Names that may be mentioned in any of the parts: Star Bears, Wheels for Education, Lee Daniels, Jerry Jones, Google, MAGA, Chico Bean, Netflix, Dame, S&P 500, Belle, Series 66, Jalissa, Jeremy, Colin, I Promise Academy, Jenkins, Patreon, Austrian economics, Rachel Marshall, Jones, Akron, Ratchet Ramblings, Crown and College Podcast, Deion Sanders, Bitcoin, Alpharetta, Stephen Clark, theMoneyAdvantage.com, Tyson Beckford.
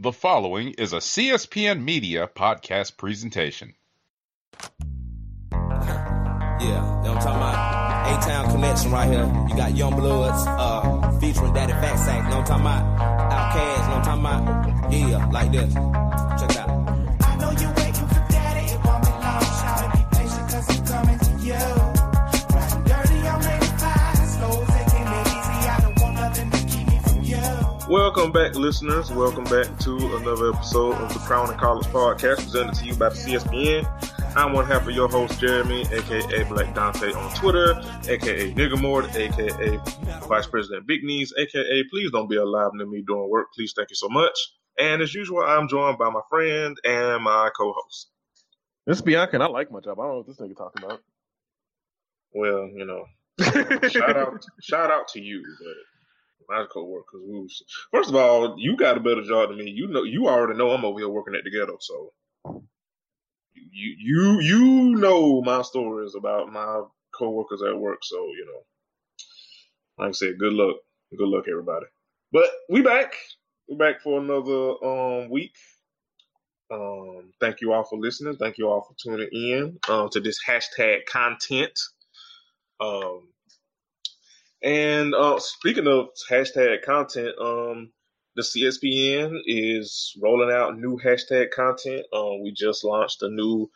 The following is a CSPN Media podcast presentation. Yeah, you know what I'm talking about? A-Town Connection right here. You got Young Bloods featuring Daddy Fat Sack. You know what I'm talking about? Outcast, you know what I'm talking about? Yeah, like this. Check it out. I know you're waiting for Daddy. It won't be long. Shout it, be patient because I'm coming to you. Welcome back, listeners. Welcome back to another episode of the Crown and College Podcast, presented to you by the CSPN. I'm one half of your host, Jeremy, a.k.a. Black Dante on Twitter, a.k.a. Niggermort, a.k.a. Vice President Big Knees, a.k.a. Please don't be a live to me doing work. Please, thank you so much. And as usual, I'm joined by my friend and my co-host. This is Bianca, and I like my job. I don't know what this nigga talking about. Well, you know, shout out to you, but... my co-workers. First of all, you got a better job than me. You know, you already know I'm over here working at the ghetto. So you know my stories about my co-workers at work. So you know, like I said, good luck, everybody. But we're back for another week. Thank you all for listening. Thank you all for tuning in to this hashtag content. And speaking of hashtag content, the CSPN is rolling out new hashtag content. We just launched a new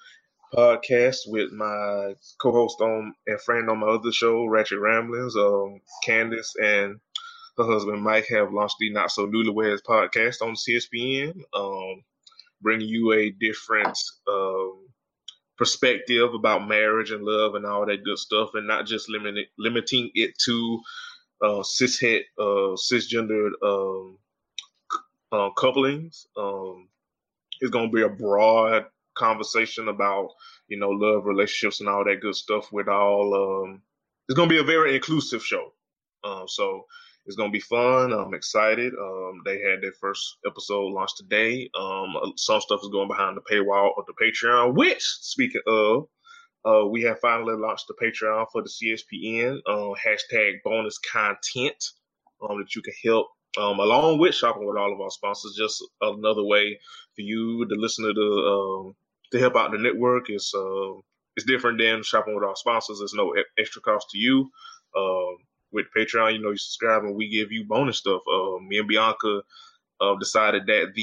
podcast with my co-host and friend on my other show, Ratchet Ramblings. Candace and her husband, Mike, have launched the Not So Newlyweds podcast on CSPN, bringing you a different perspective about marriage and love and all that good stuff, and not just limiting it to cisgendered couplings. It's going to be a broad conversation about, you know, love, relationships, and all that good stuff with all. It's going to be a very inclusive show. So it's going to be fun. I'm excited. They had their first episode launched today. Some stuff is going behind the paywall of the Patreon, which, speaking of, we have finally launched the Patreon for the CSPN, hashtag bonus content that you can help, along with shopping with all of our sponsors. Just another way for you, the listener, to help out the network. It's different than shopping with our sponsors. There's no extra cost to you. With Patreon, you know, you subscribe and we give you bonus stuff. Me and Bianca decided that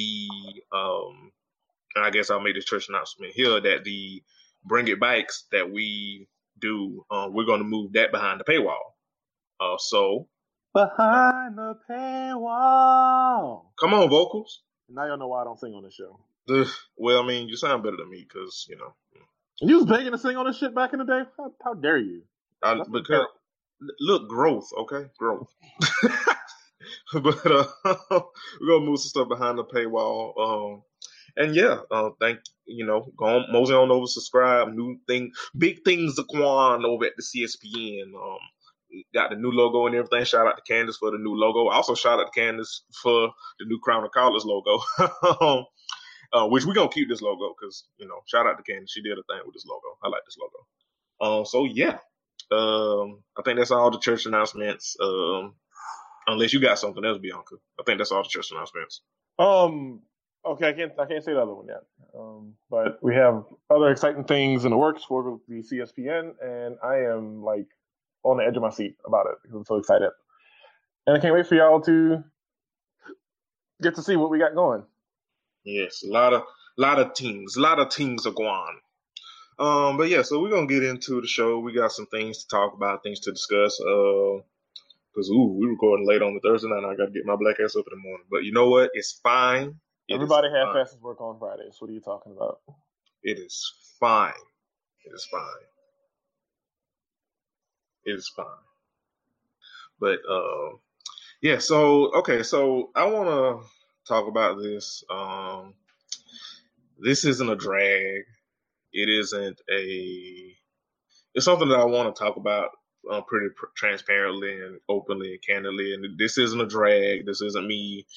and I guess I'll make this church announcement here, that the Bring It Bikes that we do, we're going to move that behind the paywall. So. Behind the paywall. Come on, vocals. Now y'all know why I don't sing on this show. Well, I mean, you sound better than me because, you know. You was begging to sing on this shit back in the day? How dare you? Because... look, growth, okay? Growth. But we're going to move some stuff behind the paywall. And yeah, thank you. Know, go mosey on over, subscribe. New thing, big things to Quan over at the CSPN. Got the new logo and everything. Shout out to Candace for the new logo. Also, shout out to Candace for the new Crown and College logo, which we're going to keep this logo because, you know, shout out to Candace. She did a thing with this logo. I like this logo. So yeah. I think that's all the church announcements. Unless you got something else, Bianca. I think that's all the church announcements. Okay, I can't say the other one yet. But we have other exciting things in the works for the CSPN, and I am like on the edge of my seat about it because I'm so excited, and I can't wait for y'all to get to see what we got going. Yes, a lot of things are going. But yeah, so we're going to get into the show. We got some things to talk about, things to discuss. Because, we're recording late on the Thursday night, and I got to get my black ass up in the morning. But you know what? It's fine. Everybody has fastest work on Fridays. What are you talking about? It is fine. It is fine. It is fine. But, yeah, so, okay, so I want to talk about this. This isn't a drag. It's something that I want to talk about pretty transparently and openly and candidly. And this isn't a drag. This isn't me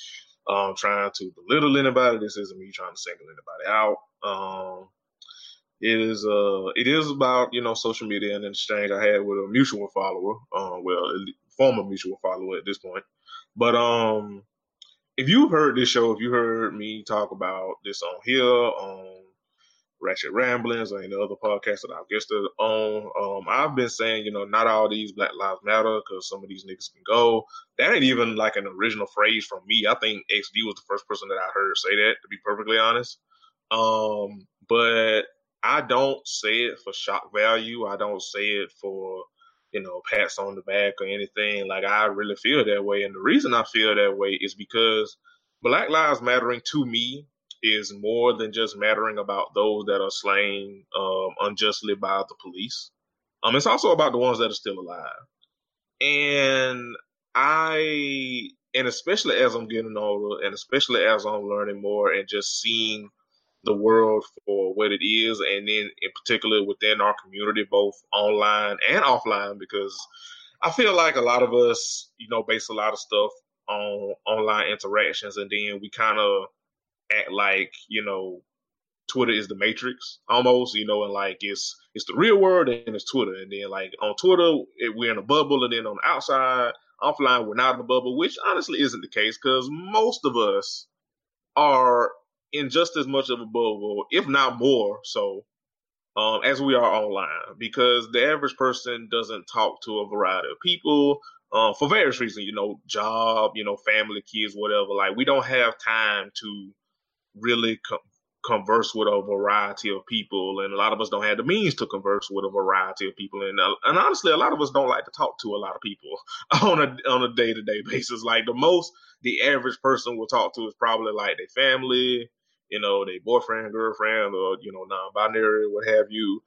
trying to belittle anybody. This isn't me trying to single anybody out. It is about, you know, social media and an exchange I had with a mutual follower, well, a former mutual follower at this point. But if you heard this show, if you heard me talk about this on here, on Ratchet Ramblings, or any other podcast that I guess they're on, I've been saying, not all these Black Lives Matter, because some of these niggas can go. That ain't even like an original phrase from me. I think XD was the first person that I heard say that, to be perfectly honest. But I don't say it for shock value. I don't say it for, pats on the back or anything. Like, I really feel that way. And the reason I feel that way is because Black Lives Mattering to me is more than just mattering about those that are slain unjustly by the police. It's also about the ones that are still alive. And especially as I'm getting older, and especially as I'm learning more and just seeing the world for what it is, and then in particular within our community, both online and offline, because I feel like a lot of us, base a lot of stuff on online interactions, and then we kind of act like, Twitter is the Matrix almost, and like it's the real world and it's Twitter. And then like on Twitter, we're in a bubble, and then on the outside, offline, we're not in a bubble, which honestly isn't the case, because most of us are in just as much of a bubble, if not more so, as we are online, because the average person doesn't talk to a variety of people for various reasons, job, family, kids, whatever. Like, we don't have time to really converse with a variety of people, and a lot of us don't have the means to converse with a variety of people, and honestly, a lot of us don't like to talk to a lot of people on a day-to-day basis. Like, the most the average person will talk to is probably like their family, their boyfriend, girlfriend, or non-binary, what have you,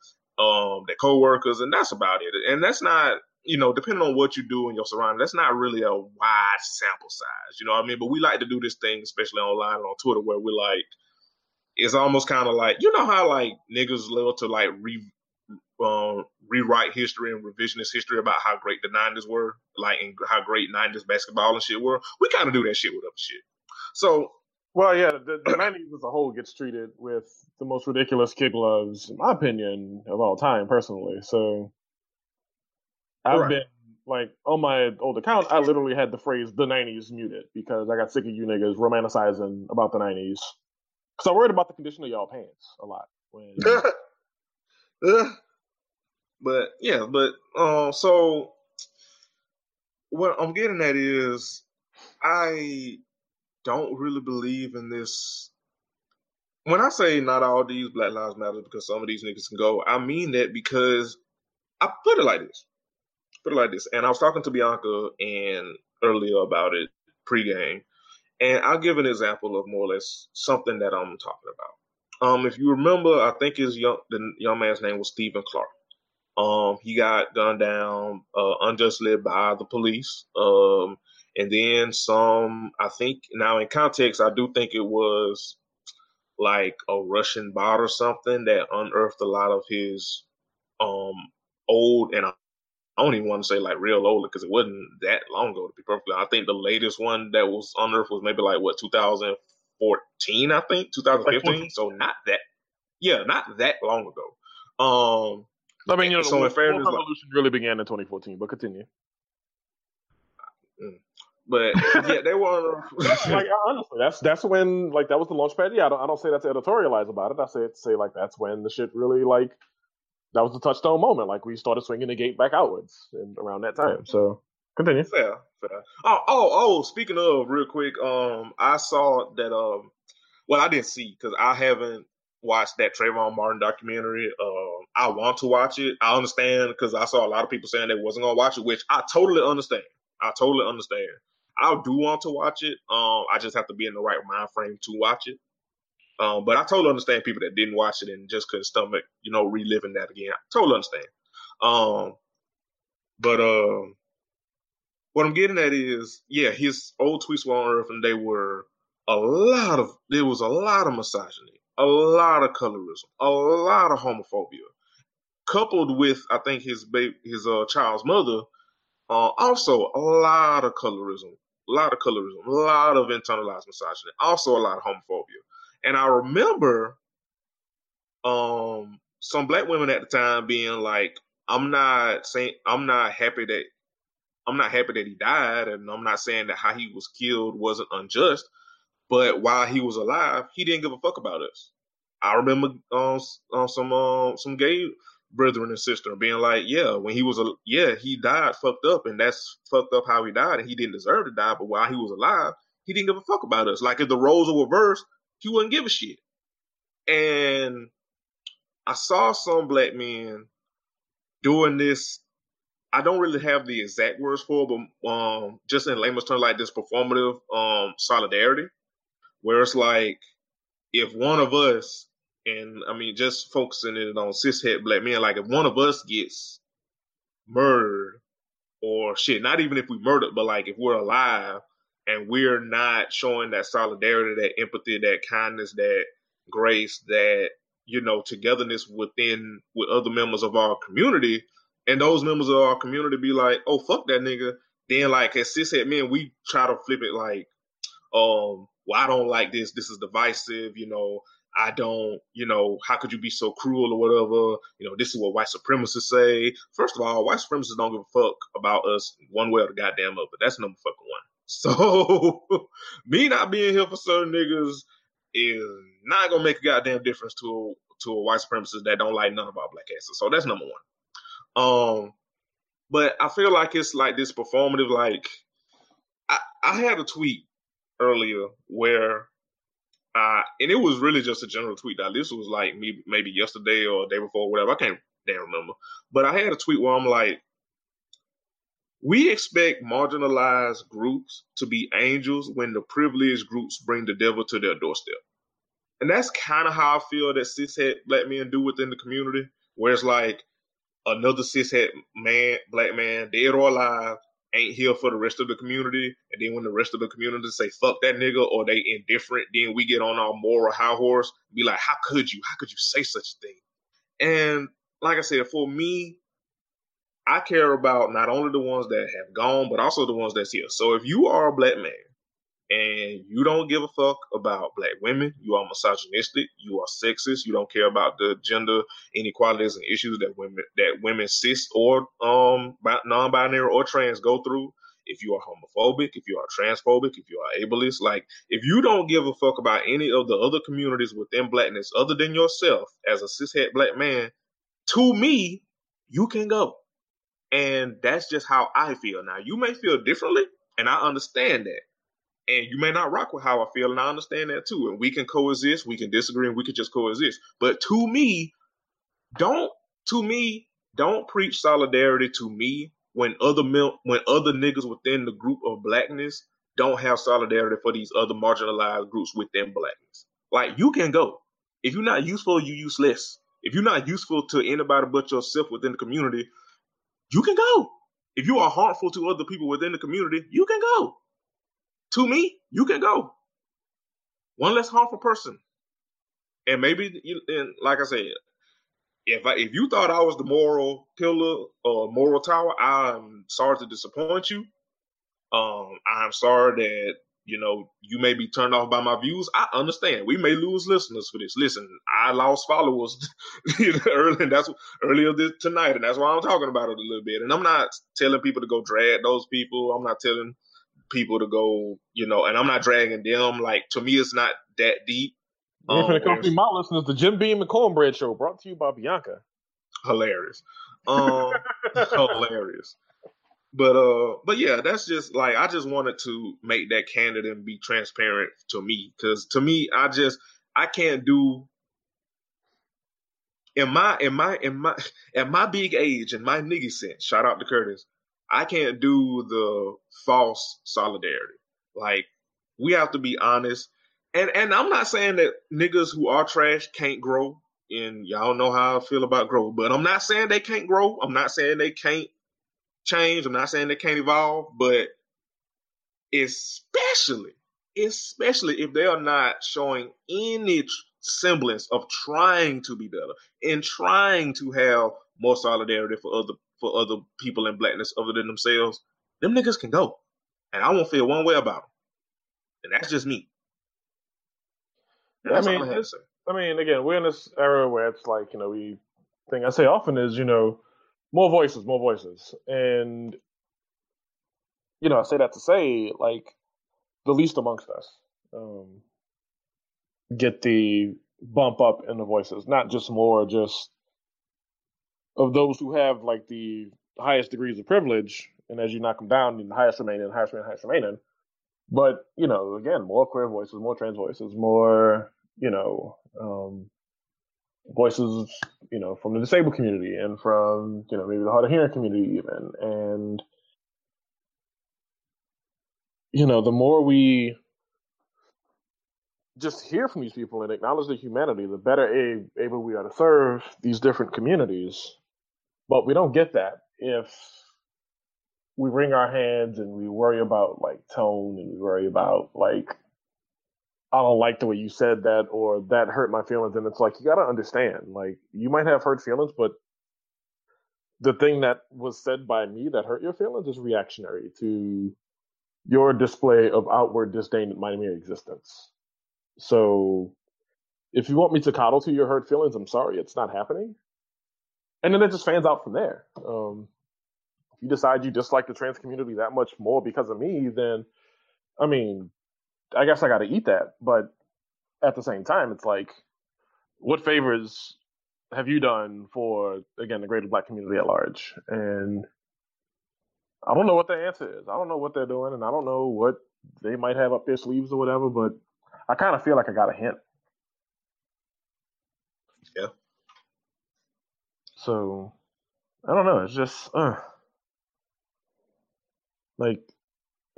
their coworkers, and that's about it. And that's not, depending on what you do in your surroundings, that's not really a wide sample size, you know what I mean? But we like to do this thing, especially online and on Twitter, where we're like, it's almost kind of like, how like niggas love to like rewrite history and revisionist history about how great the 90s were, like, and how great 90s basketball and shit were. We kind of do that shit with other shit. So, well, yeah, the 90s as a whole gets treated with the most ridiculous kid gloves, in my opinion, of all time, personally. So I've been like, on my old account, I literally had the phrase "the 90s" muted, because I got sick of you niggas romanticizing about the 90s. Because I worried about the condition of y'all pants a lot. But yeah, so what I'm getting at is, I don't really believe in this. When I say not all these Black Lives Matter because some of these niggas can go, I mean that because I put it like this. And I was talking to Bianca and earlier about it pregame. And I'll give an example of more or less something that I'm talking about. If you remember, I think the young man's name was Stephen Clark. He got gunned down unjustly by the police. And then some, I think, now in context, I do think it was like a Russian bot or something that unearthed a lot of his old, and I don't even want to say like real old, because it wasn't that long ago, to be perfectly honest. I think the latest one that was unearthed was maybe like 2014, I think, 2015. Like, so not that long ago. I mean, so the fairness, revolution really began in 2014, but continue. But yeah, they were like, honestly, that's when, like, that was the launch pad. Yeah, I don't say that to editorialize about it. I say like that's when the shit really, like, that was the touchstone moment. Like, we started swinging the gate back outwards and around that time. So continue. Fair. Oh, speaking of, real quick, I saw that, well, I didn't see, because I haven't watched that Trayvon Martin documentary. I want to watch it. I understand, because I saw a lot of people saying they wasn't going to watch it, which I totally understand. I do want to watch it. I just have to be in the right mind frame to watch it. But I totally understand people that didn't watch it and just couldn't stomach, reliving that again. I totally understand. But what I'm getting at is, yeah, his old tweets were on Earth, and there was a lot of misogyny, a lot of colorism, a lot of homophobia, coupled with, I think, his child's mother, also a lot of colorism, a lot of internalized misogyny, also a lot of homophobia. And I remember some Black women at the time being like, I'm not happy that I'm not happy that he died, and I'm not saying that how he was killed wasn't unjust, but while he was alive, he didn't give a fuck about us. I remember some gay brethren and sister being like, he died fucked up, and that's fucked up how he died, and he didn't deserve to die, but while he was alive, he didn't give a fuck about us. Like, if the roles were reversed, he wouldn't give a shit. And I saw some black men doing this. I don't really have the exact words for it, but just in layman's terms, like this performative solidarity, where it's like, if one of us, and I mean, just focusing it on cishet black men, like if one of us gets murdered or shit, not even if we murdered, but like if we're alive and we're not showing that solidarity, that empathy, that kindness, that grace, that, you know, togetherness with other members of our community, and those members of our community be like, oh, fuck that nigga. Then like as cishet men, we try to flip it like, well, I don't like this. This is divisive. You know, I don't, you know, how could you be so cruel or whatever? You know, this is what white supremacists say. First of all, white supremacists don't give a fuck about us one way or the goddamn other. That's number fucking one. So me not being here for certain niggas is not going to make a goddamn difference to a white supremacist that don't like none of our black asses. So that's number one. But I feel like it's like this performative, like I had a tweet earlier where and it was really just a general tweet. Now, this was like me maybe yesterday or the day before, whatever. I can't damn remember. But I had a tweet where I'm like, we expect marginalized groups to be angels when the privileged groups bring the devil to their doorstep. And that's kind of how I feel that cishet black men do within the community, where it's like another cishet man, black man, dead or alive, ain't here for the rest of the community, and then when the rest of the community say fuck that nigga or they indifferent, then we get on our moral high horse, be like, how could you say such a thing? And like I said, for me, I care about not only the ones that have gone, but also the ones that's here. So if you are a black man and you don't give a fuck about black women, you are misogynistic, you are sexist, you don't care about the gender inequalities and issues that women cis or non-binary or trans go through. If you are homophobic, if you are transphobic, if you are ableist, like if you don't give a fuck about any of the other communities within blackness other than yourself as a cishet black man, to me, you can go. And that's just how I feel. Now, you may feel differently, and I understand that. And you may not rock with how I feel, and I understand that too. And we can coexist, we can disagree, and we can just coexist. But to me, don't preach solidarity to me when other niggas within the group of blackness don't have solidarity for these other marginalized groups within blackness. Like, you can go. If you're not useful, you're useless. If you're not useful to anybody but yourself within the community, you can go. If you are harmful to other people within the community, you can go. To me, you can go. One less harmful person. And maybe, like I said, if you thought I was the moral pillar or moral tower, I'm sorry to disappoint you. I'm sorry that, you know, you may be turned off by my views. I understand. We may lose listeners for this. Listen, I lost followers earlier tonight, and that's why I'm talking about it a little bit. And I'm not telling people to go drag those people. I'm not telling people to go, you know, and I'm not dragging them. Like, to me, it's not that deep. You're going to come through my listeners, the Jim Beam and Cornbread Show, brought to you by Bianca. Hilarious. Hilarious. But yeah, that's just like, I just wanted to make that candid and be transparent to me. Cause to me, I can't do in my big age, in my nigga sense, shout out to Curtis, I can't do the false solidarity. Like, we have to be honest. And I'm not saying that niggas who are trash can't grow, and y'all know how I feel about growth, but I'm not saying they can't grow. I'm not saying they can't change. I'm not saying they can't evolve, but especially if they are not showing any semblance of trying to be better and trying to have more solidarity for other people in blackness other than themselves, them niggas can go. And I won't feel one way about them. And that's just me. That's all I have to say. I mean, again, we're in this era where it's like, you know, we think I say often is, you know, more voices, and you know, I say that to say, like, the least amongst us get the bump up in the voices, not just more, just of those who have, like, the highest degrees of privilege, and as you knock them down, the highest remaining, highest remaining, highest remaining. But, you know, again, more queer voices, more trans voices, more, you know, voices, you know, from the disabled community and from, you know, maybe the hard of hearing community even. And, you know, the more we just hear from these people and acknowledge their humanity, the better able we are to serve these different communities. But we don't get that if we wring our hands and we worry about, like, tone, and we worry about, like, I don't like the way you said that, or that hurt my feelings. And it's like, you got to understand, like, you might have hurt feelings, but the thing that was said by me that hurt your feelings is reactionary to your display of outward disdain at my mere existence. So if you want me to coddle to your hurt feelings, I'm sorry, it's not happening. And then it just fans out from there. If you decide you dislike the trans community that much more because of me, then, I mean, I guess I got to eat that. But at the same time, it's like, what favors have you done for, again, the greater Black community at large? And I don't know what the answer is. I don't know what they're doing, and I don't know what they might have up their sleeves or whatever, but I kind of feel like I got a hint. Yeah. So, I don't know. It's just, like,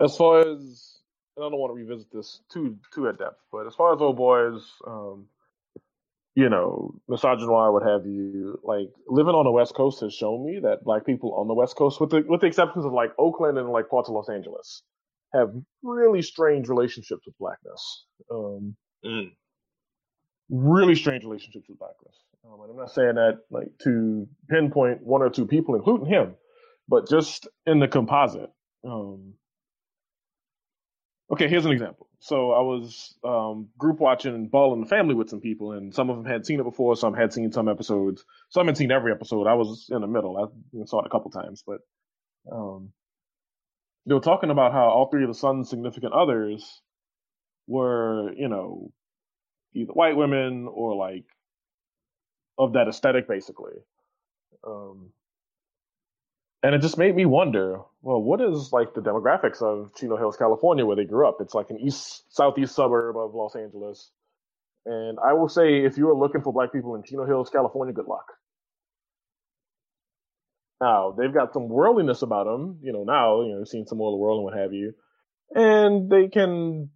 as far as, and I don't want to revisit this too at depth, but as far as old boys, you know, misogynoir, what have you, like, living on the West Coast has shown me that Black people on the West Coast, with the exceptions of, like, Oakland and, like, parts of Los Angeles, have really strange relationships with Blackness. Really strange relationships with Blackness. And I'm not saying that, like, to pinpoint one or two people, including him, but just in the composite. Okay, here's an example. So I was group watching Ball and the Family with some people, and some of them had seen it before, some had seen some episodes. Some had seen every episode. I was in the middle. I saw it a couple times, but they were talking about how all three of the son's significant others were, you know, either white women or, like, of that aesthetic, basically. And it just made me wonder, well, what is, like, the demographics of Chino Hills, California, where they grew up? It's like an southeast suburb of Los Angeles. And I will say, if you are looking for Black people in Chino Hills, California, good luck. Now, they've got some worldliness about them, you know, now, you know, seeing some more of the world and what have you. And they can,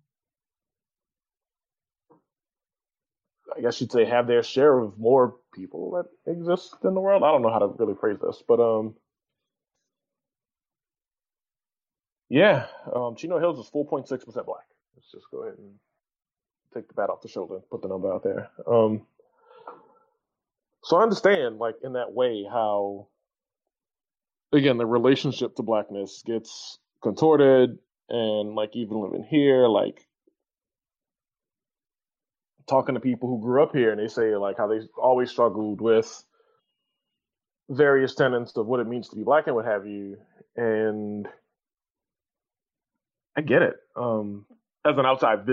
I guess you'd say, have their share of more people that exist in the world. I don't know how to really phrase this, but, yeah, Chino Hills is 4.6% Black. Let's just go ahead and take the bat off the shoulder and put the number out there. So I understand, like, in that way how, again, the relationship to Blackness gets contorted, and, like, even living here, like, talking to people who grew up here, and they say, like, how they always struggled with various tenets of what it means to be Black and what have you, and I get it. As an outside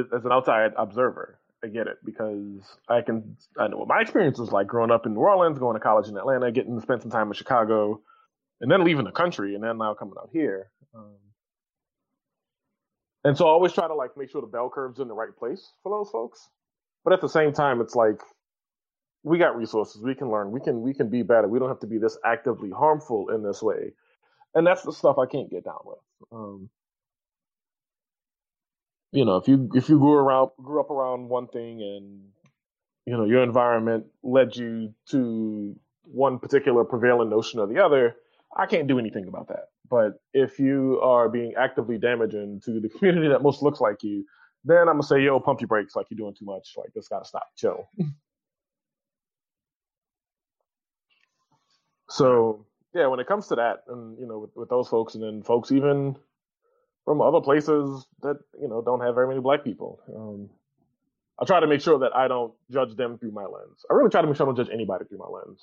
observer, I get it, because I know what my experience was like growing up in New Orleans, going to college in Atlanta, getting to spend some time in Chicago, and then leaving the country, and then now coming out here. And so I always try to, like, make sure the bell curve's in the right place for those folks. But at the same time, it's like, we got resources, we can learn, we can be better. We don't have to be this actively harmful in this way. And that's the stuff I can't get down with. You know, if you grew up around one thing, and, you know, your environment led you to one particular prevailing notion or the other, I can't do anything about that. But if you are being actively damaging to the community that most looks like you, then I'm gonna say, yo, pump your brakes, like, you're doing too much, like, this gotta stop, chill. So yeah, when it comes to that, and, you know, with those folks, and then folks even from other places that, you know, don't have very many Black people. I try to make sure that I don't judge them through my lens. I really try to make sure I don't judge anybody through my lens,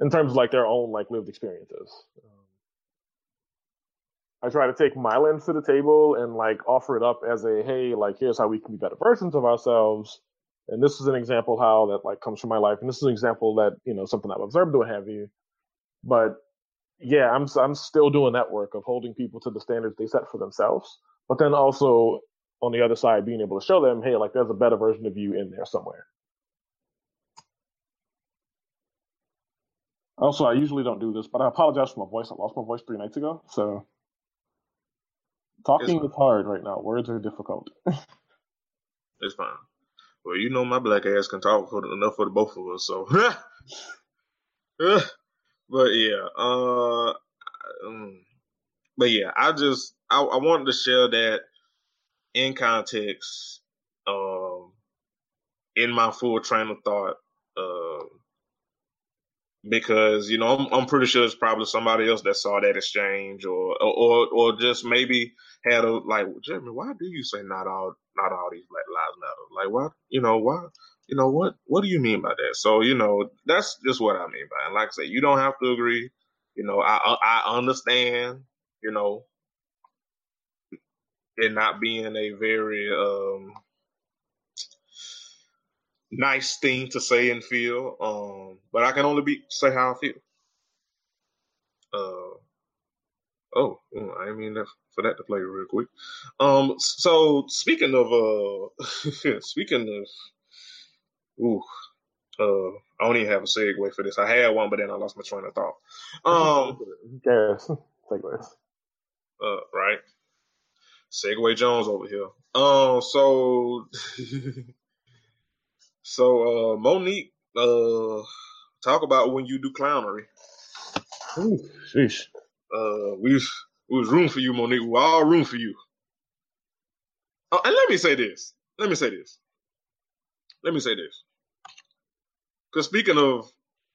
in terms of, like, their own, like, lived experiences. I try to take my lens to the table and like offer it up as a, hey, like, here's how we can be better versions of ourselves. And this is an example how that like comes from my life. And this is an example that, you know, something I've observed or what have you. But yeah, I'm still doing that work of holding people to the standards they set for themselves. But then also on the other side, being able to show them, hey, like there's a better version of you in there somewhere. Also, I usually don't do this, but I apologize for my voice. I lost my voice 3 nights ago. So talking is hard right now. Words are difficult. It's fine. Well, you know my black ass can talk enough for the both of us, so. But yeah, I wanted to share that in context, in my full train of thought, because, you know, I'm pretty sure it's probably somebody else that saw that exchange or just maybe had a, like, Jeremy, why do you say not all these Black Lives Matter? Like, what do you mean by that? So, you know, that's just what I mean by it. And like I said, you don't have to agree. You know, I understand, you know, it not being a very nice thing to say and feel. But I can only say how I feel. I didn't mean that for that to play real quick. So speaking of I don't even have a segue for this. I had one, but then I lost my train of thought. Segues. Right. Segue Jones over here. So Monique, talk about when you do clownery. Ooh, sheesh. We was room for you, Monique. We were all room for you. Oh, and let me say this. Because speaking of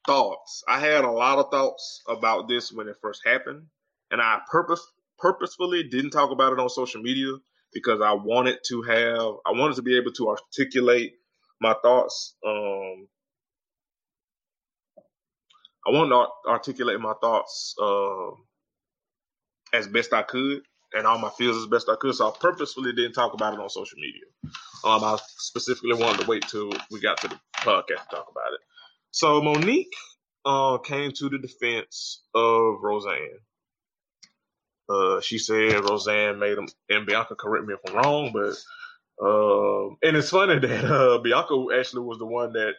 thoughts, I had a lot of thoughts about this when it first happened. And I purposefully didn't talk about it on social media because I wanted to be able to articulate my thoughts. I wanted to articulate my thoughts as best I could and all my feels as best I could. So I purposefully didn't talk about it on social media. I specifically wanted to wait till we got to the podcast to talk about it. So Monique came to the defense of Roseanne. She said Roseanne made them, and Bianca, correct me if I'm wrong, but and it's funny that Bianca actually was the one that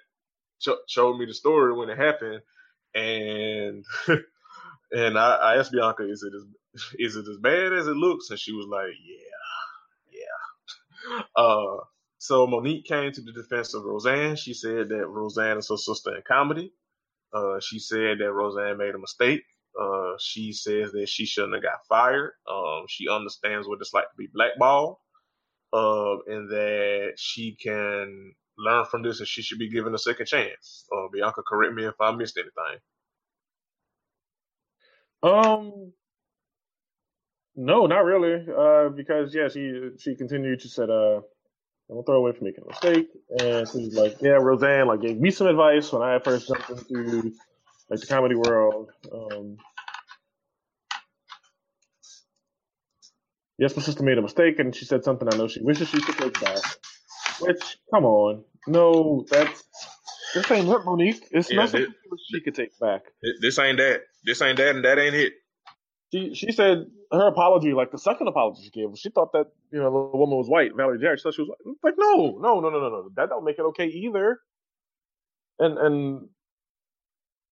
showed me the story when it happened, and I asked Bianca, is it as bad as it looks? And she was like, yeah. So Monique came to the defense of Roseanne. She said that Roseanne is her sister in comedy. She said that Roseanne made a mistake. She says that she shouldn't have got fired. She understands what it's like to be blackballed, and that she can learn from this and she should be given a second chance. Bianca, correct me if I missed anything. No, not really. Because yeah, she continued to said, "Don't throw away for making a mistake." And she's like, "Yeah, Roseanne like gave me some advice when I first jumped into like the comedy world." Yes, my sister made a mistake, and she said something I know she wishes she could take back. Which, come on, no, this ain't it, Monique. It's nothing she could take back. This ain't that. This ain't that, and that ain't it. She said her apology, like the second apology she gave, she thought that, you know, the woman was white, Valerie Jarrett. So she was like, no, that don't make it okay either. And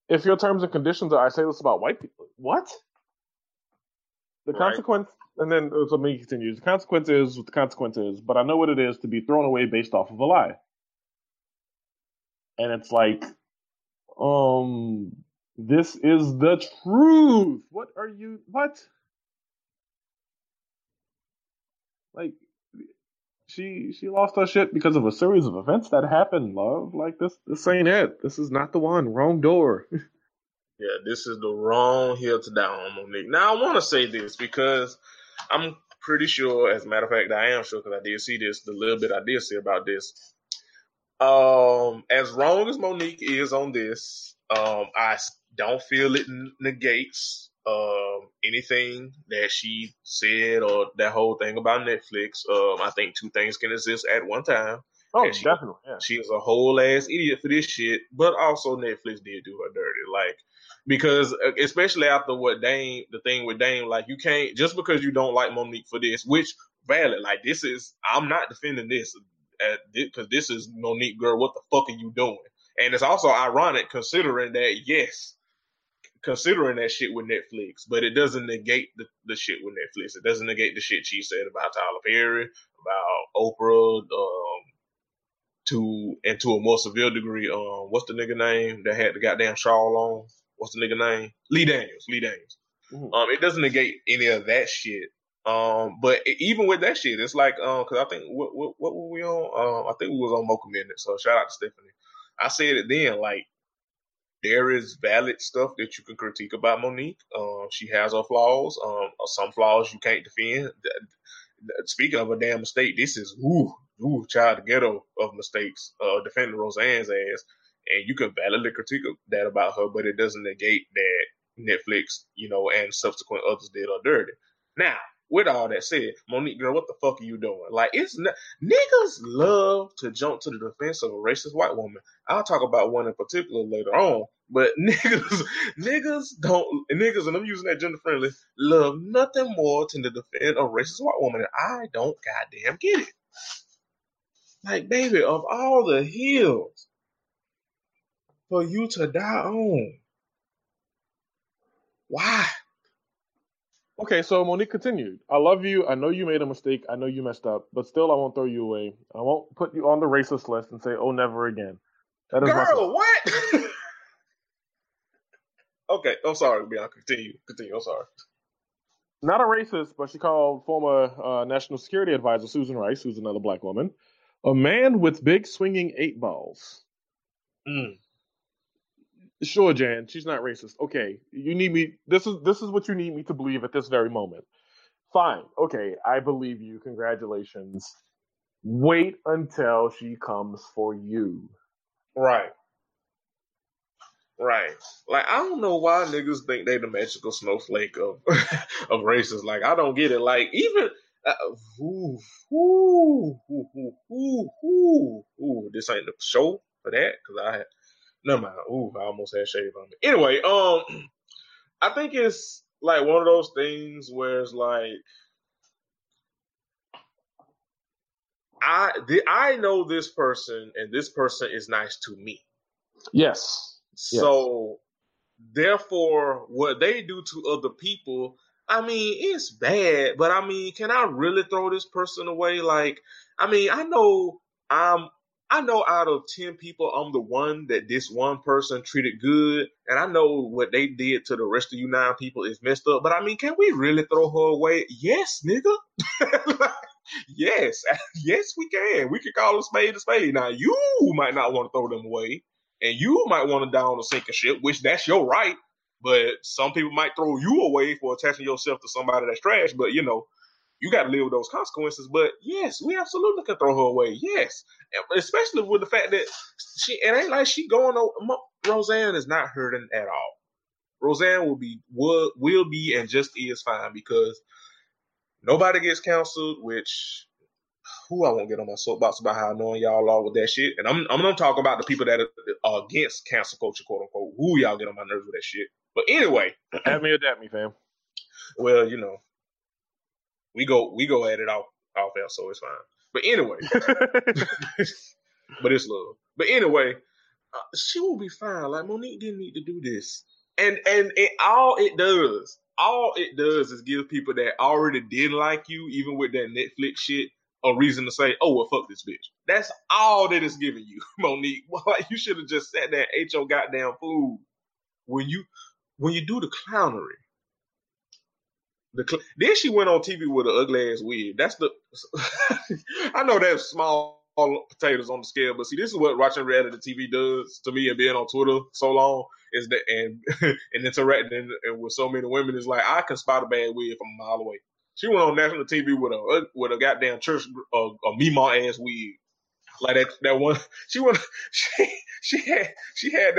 if your terms and conditions are, I say this about white people, what? The consequence, right. And then so me continues. The consequence is what the consequence is, but I know what it is to be thrown away based off of a lie. And it's like, this is the truth. What are you? What? Like, she lost her shit because of a series of events that happened. Love, like this ain't it. This is not the one. Wrong door. Yeah, this is the wrong hill to die on, Monique. Now, I want to say this because I'm pretty sure, as a matter of fact, I am sure because I did see this, the little bit I did see about this. As wrong as Monique is on this, I don't feel it negates anything that she said or that whole thing about Netflix. I think two things can exist at one time. Oh, and she, definitely. Yeah. She is a whole ass idiot for this shit, but also Netflix did do her dirty. Like, because especially after what Dame, the thing with Dame, like you can't, just because you don't like Monique for this, which valid, like this is, I'm not defending this because this is Monique, girl, what the fuck are you doing? And it's also ironic considering that, yes, considering that shit with Netflix, but it doesn't negate the shit with Netflix. It doesn't negate the shit she said about Tyler Perry, about Oprah, to a more severe degree, what's the nigga name that had the goddamn shawl on? What's the nigga name? Lee Daniels. Mm-hmm. It doesn't negate any of that shit. But even with that shit, it's like, cause I think what were we on? I think we was on Mocha Minute. So shout out to Stephanie. I said it then, like, there is valid stuff that you can critique about Monique. She has her flaws. Some flaws you can't defend. Speaking of a damn mistake, this is child the ghetto of mistakes. Defending Roseanne's ass, and you can validly critique that about her, but it doesn't negate that Netflix, you know, and subsequent others did her dirty. Now, with all that said, Monique, girl, what the fuck are you doing? Like, it's not, niggas love to jump to the defense of a racist white woman. I'll talk about one in particular later on, but niggas, and I'm using that gender friendly, love nothing more than to defend a racist white woman. And I don't goddamn get it. Like, baby, of all the hills for you to die on, why? Okay, so Monique continued. I love you. I know you made a mistake. I know you messed up, but still, I won't throw you away. I won't put you on the racist list and say, "Oh, never again." That is girl, what? Okay, I'm sorry, Bianca. Continue. I'm sorry. Not a racist, but she called former National Security Advisor Susan Rice, who's another black woman, a man with big swinging eight balls. Mm. Sure, Jan, she's not racist. Okay, you need me. This is what you need me to believe at this very moment. Fine. Okay, I believe you. Congratulations. Wait until she comes for you. Right. Like, I don't know why niggas think they the magical snowflake of racists. Like, I don't get it. Like, even this ain't the show for that because I had. Never mind. Ooh, I almost had shade on me. Anyway, I think it's like one of those things where it's like I know this person and this person is nice to me. Yes. So therefore, what they do to other people, I mean, it's bad. But I mean, can I really throw this person away? Like, I mean, I know out of 10 people, I'm the one that this one person treated good. And I know what they did to the rest of you 9 people is messed up. But I mean, can we really throw her away? Yes, nigga. Like, yes, we can. We can call a spade a spade. Now, you might not want to throw them away. And you might want to die on a sinking ship, which that's your right. But some people might throw you away for attaching yourself to somebody that's trash. But, you know, you got to live with those consequences, but yes, we absolutely can throw her away. Yes, especially with the fact that it ain't like she going over. Roseanne is not hurting at all. Roseanne will be, and just is fine because nobody gets counseled. Which, I won't get on my soapbox about how annoying y'all are with that shit. And I'm gonna talk about the people that are against cancel culture, quote unquote. Who y'all get on my nerves with that shit? But anyway, adapt me, fam. Well, you know. We go at it off air, so it's fine. But anyway, but it's love. But anyway, she will be fine. Like, Monique didn't need to do this, and all it does is give people that already didn't like you, even with that Netflix shit, a reason to say, "Oh well, fuck this bitch." That's all that it's giving you, Monique. Like, you should have just sat there and ate your goddamn food when you do the clownery. Then she went on TV with an ugly ass wig. That's the I know that's small potatoes on the scale, but see, this is what watching reality TV does to me, and being on Twitter so long is that and interacting and with so many women is like, I can spot a bad wig from a mile away. She went on national TV with a goddamn church a Meemaw ass wig, like that one. She went she she had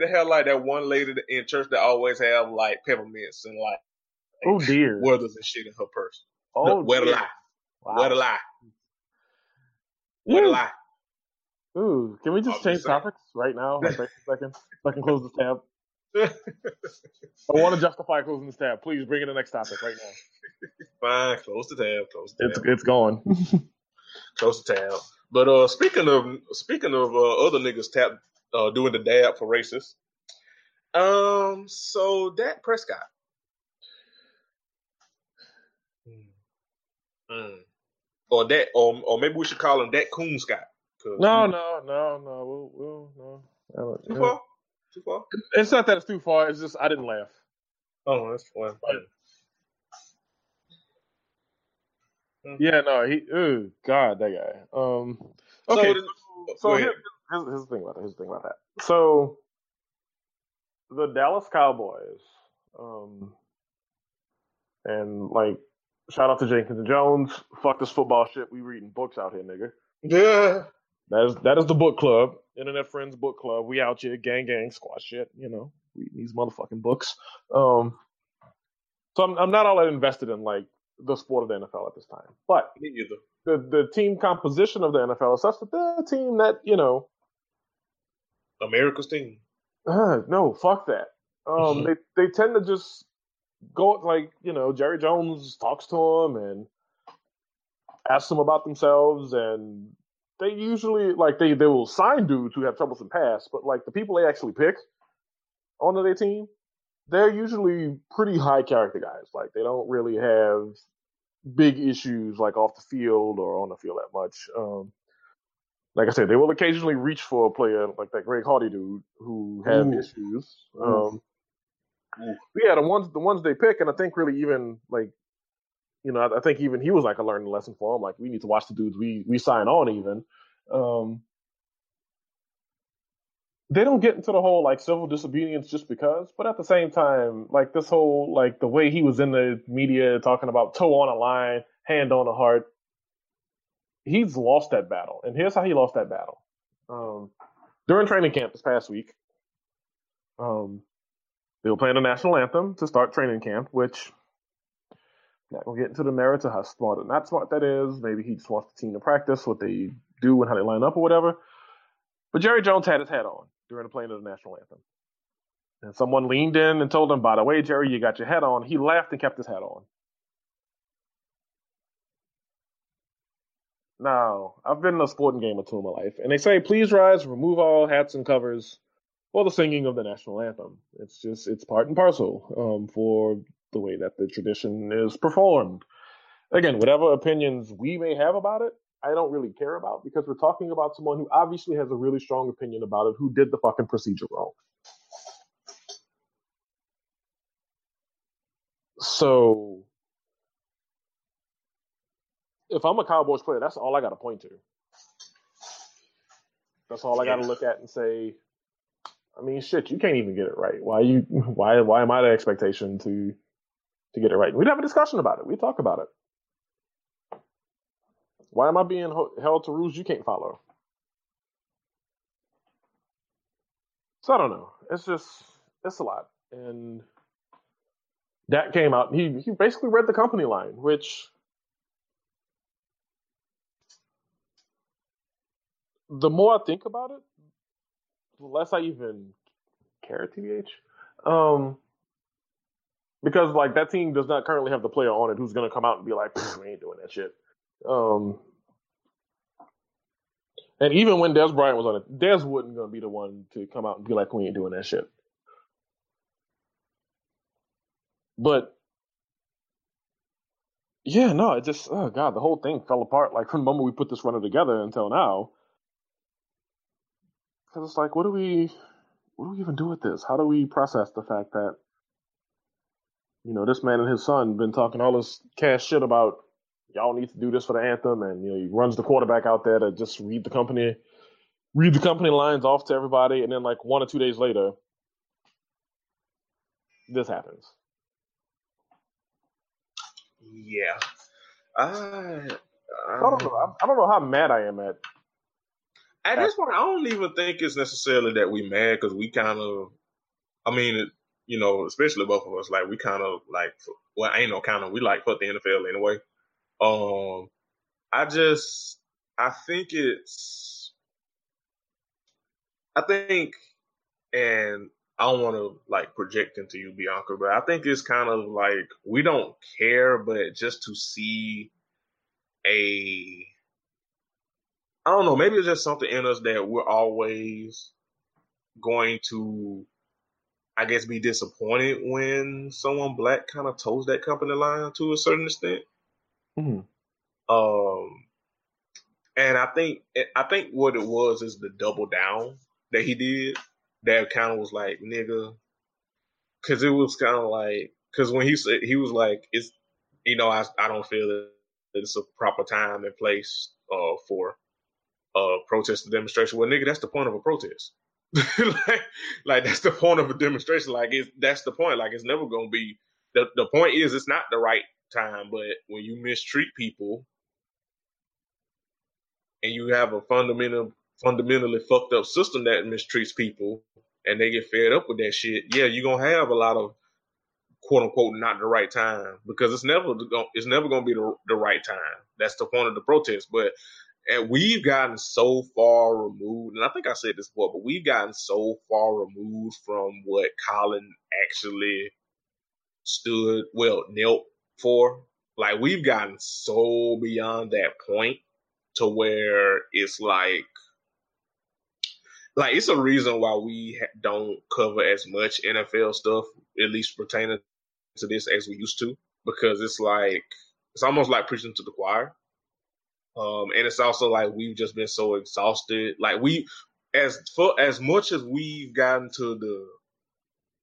the hair like that one lady in church that always have like peppermints and like wethers and shit in her purse. Oh, what a lie! Wow. What a lie! What a lie! Ooh, can we just change topics right now? Like, second, so I can close the tab. I want to justify closing this tab. Please bring in the next topic right now. Fine, close the tab. Close the tab. It's gone. Close the tab. But speaking of other niggas doing the dab for racists. So Dak Prescott. Or maybe we should call him Dak Coon Scott. No. Too far? It's not that it's too far. It's just I didn't laugh. Oh, that's fine. Yeah, no, that guy. Okay, so here's the thing about that. So, the Dallas Cowboys, and like, shout out to Jenkins and Jones. Fuck this football shit. We reading books out here, nigga. Yeah. That is the book club, Internet Friends Book Club. We out here, gang, squash shit, you know, reading these motherfucking books. So I'm not all that invested in, like, the sport of the NFL at this time. But the team composition of the NFL is such that they're a team that, you know... America's team. No, fuck that. They tend to just go, like, you know, Jerry Jones talks to them and asks them about themselves and... They usually, like, they will sign dudes who have troublesome past, but, like, the people they actually pick onto their team, they're usually pretty high character guys. Like, they don't really have big issues, like, off the field or on the field that much. Like I said, they will occasionally reach for a player, like that Greg Hardy dude, who had issues. But yeah, the ones they pick, and I think really even, like, you know, I think even he was like, I learned a lesson for him. Like, we need to watch the dudes we sign on even. They don't get into the whole, like, civil disobedience just because. But at the same time, like, this whole, like, the way he was in the media talking about toe on a line, hand on a heart, he's lost that battle. And here's how he lost that battle. During training camp this past week, they were playing the national anthem to start training camp, which... Not gonna get into the merits of how smart or not smart that is. Maybe he just wants the team to practice what they do and how they line up or whatever. But Jerry Jones had his hat on during the playing of the national anthem. And someone leaned in and told him, by the way, Jerry, you got your hat on. He laughed and kept his hat on. Now, I've been in a sporting game or two in my life, and they say, please rise, remove all hats and covers for the singing of the national anthem. It's just, it's part and parcel for the way that the tradition is performed. Again, whatever opinions we may have about it, I don't really care about, because we're talking about someone who obviously has a really strong opinion about it, who did the fucking procedure wrong. So, if I'm a Cowboys player, that's all I got to point to. That's all I got to look at and say, I mean, shit, you can't even get it right. Why am I the expectation to get it right? We'd have a discussion about it. We'd talk about it. Why am I being held to rules you can't follow? So I don't know. It's just, it's a lot. And that came out. He basically read the company line, which the more I think about it, the less I even care, TBH. Because, like, that team does not currently have the player on it who's going to come out and be like, we ain't doing that shit. And even when Dez Bryant was on it, Dez wasn't going to be the one to come out and be like, we ain't doing that shit. But, yeah, no, it just, oh, God, the whole thing fell apart. Like, from the moment we put this runner together until now, because it's like, what do we even do with this? How do we process the fact that, you know, this man and his son been talking all this cash shit about y'all need to do this for the anthem, and, you know, he runs the quarterback out there to just read the company lines off to everybody, and then like 1 or 2 days later, this happens. Yeah, I don't know. I don't know how mad I am at At this point, I don't even think it's necessarily that we mad because we kind of, I mean, you know, especially both of us, like we kind of like, well, ain't no kind of, we like fuck the NFL anyway. I think, and I don't want to like project into you, Bianca, but I think it's kind of like we don't care, but just to see I don't know, maybe it's just something in us that we're always going to, I guess, be disappointed when someone black kind of toes that company line to a certain extent. Mm-hmm. And I think what it was is the double down that he did that kind of was like, nigga, because it was kind of like, because when he said, he was like, it's, you know, I don't feel that it's a proper time and place for protest and demonstration. Well, nigga, that's the point of a protest. like that's the point of a demonstration. Like that's the point. Like it's never gonna be. The point is it's not the right time. But when you mistreat people and you have a fundamentally fucked up system that mistreats people and they get fed up with that shit, yeah, you're gonna have a lot of quote unquote not the right time because it's never gonna be the right time. That's the point of the protest. But and we've gotten so far removed, and I think I said this before, but we've gotten so far removed from what Colin actually knelt for. Like, we've gotten so beyond that point to where it's like it's a reason why we don't cover as much NFL stuff, at least pertaining to this, as we used to, because it's like, it's almost like preaching to the choir. And it's also like we've just been so exhausted. Like as much as we've gotten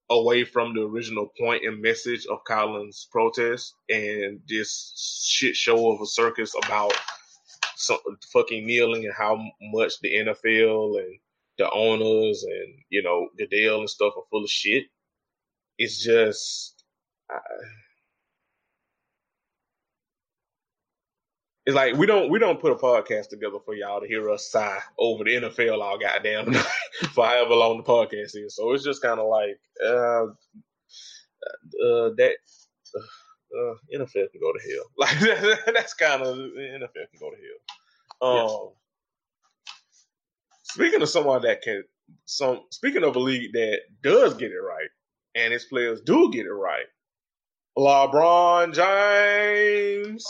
away from the original point and message of Colin's protest and this shit show of a circus about some fucking kneeling and how much the NFL and the owners and, you know, Goodell and stuff are full of shit. It's just. It's like we don't put a podcast together for y'all to hear us sigh over the NFL all goddamn night for however long the podcast is. So it's just kind of like that NFL can go to hell. Like that's kind of NFL can go to hell. Speaking of someone that speaking of a league that does get it right and its players do get it right. LeBron James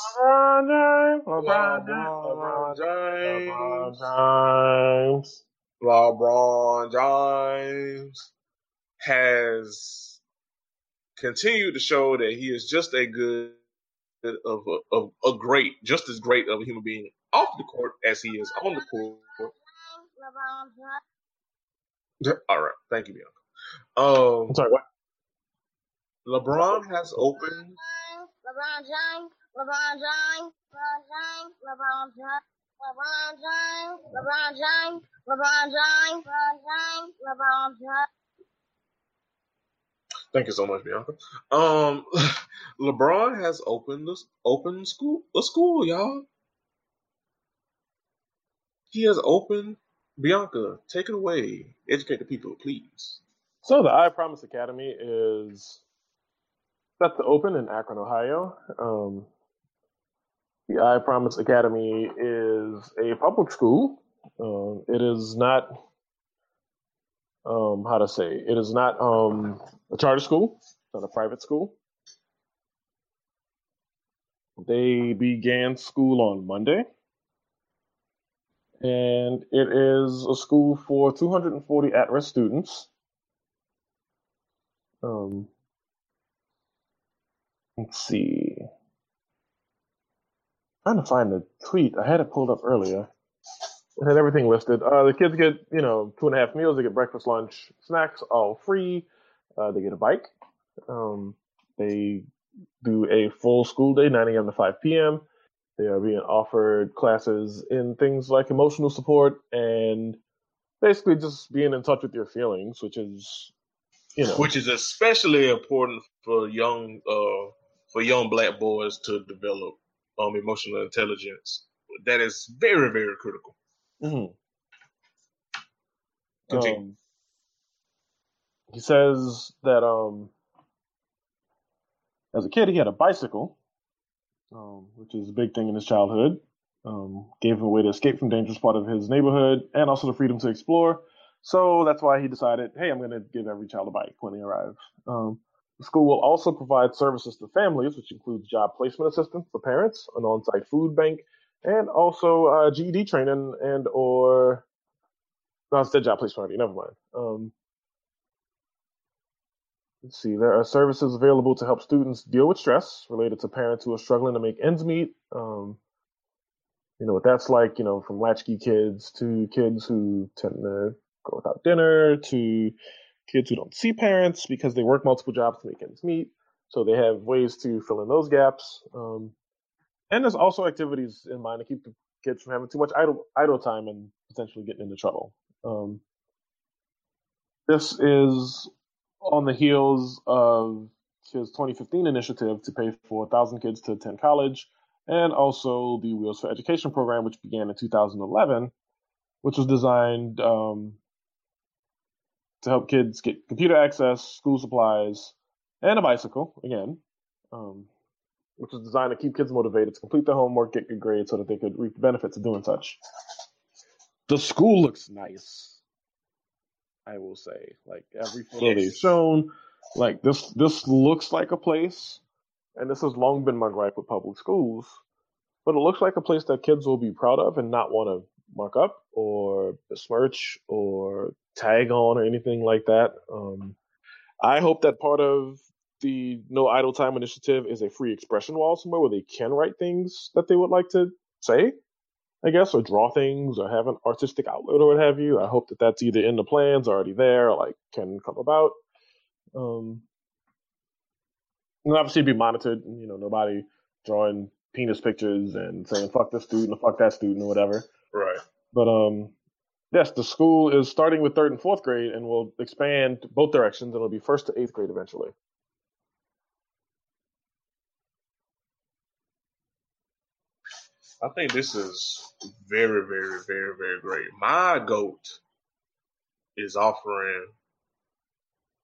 has continued to show that he is just just as great of a human being off the court as he is on the court. All right, thank you, Bianca. I'm sorry, what? LeBron has opened. Thank you so much, Bianca. LeBron has opened a school, y'all. He has opened. Bianca, take it away. Educate the people, please. So the I Promise Academy is set to open in Akron, Ohio. The I Promise Academy is a public school. It is not a charter school. It's not a private school. They began school on Monday. And it is a school for 240 at-risk students. Let's see. I'm trying to find the tweet. I had it pulled up earlier. It had everything listed. The kids get, 2.5 meals. They get breakfast, lunch, snacks, all free. They get a bike. They do a full school day, 9 a.m. to 5 p.m. They are being offered classes in things like emotional support and basically just being in touch with your feelings, which is especially important for young black boys to develop emotional intelligence. That is very, very critical. Mm-hmm. He says that as a kid he had a bicycle, which is a big thing in his childhood. Gave him a way to escape from dangerous part of his neighborhood and also the freedom to explore. So that's why he decided, hey, I'm going to give every child a bike when they arrive. The school will also provide services to families, which includes job placement assistance for parents, an on-site food bank, and also GED training and or... No, I said job placement already. Never mind. Let's see. There are services available to help students deal with stress related to parents who are struggling to make ends meet. You know what that's like, you know, from latchkey kids to kids who tend to go without dinner, to kids who don't see parents because they work multiple jobs to make ends meet. So they have ways to fill in those gaps. And there's also activities in mind to keep the kids from having too much idle time and potentially getting into trouble. This is on the heels of his 2015 initiative to pay for 1,000 kids to attend college, and also the Wheels for Education program, which began in 2011, which was designed to help kids get computer access, school supplies, and a bicycle, again, which was designed to keep kids motivated to complete their homework, get good grades, so that they could reap the benefits of doing such. The school looks nice, I will say. Like, every photo they've shown, like, this looks like a place, and this has long been my gripe with public schools, but it looks like a place that kids will be proud of and not want to mark up or besmirch or tag on or anything like that. I hope that part of the No Idle Time initiative is a free expression wall somewhere where they can write things that they would like to say, I guess, or draw things or have an artistic outlet or what have you. I hope that that's either in the plans, already there, or like can come about. And obviously be monitored, you know, nobody drawing penis pictures and saying fuck this student or fuck that student or whatever. Right. But yes, the school is starting with 3rd and 4th grade and will expand both directions, and it'll be 1st to 8th grade eventually. I think this is very, very, very, very great. My GOAT is offering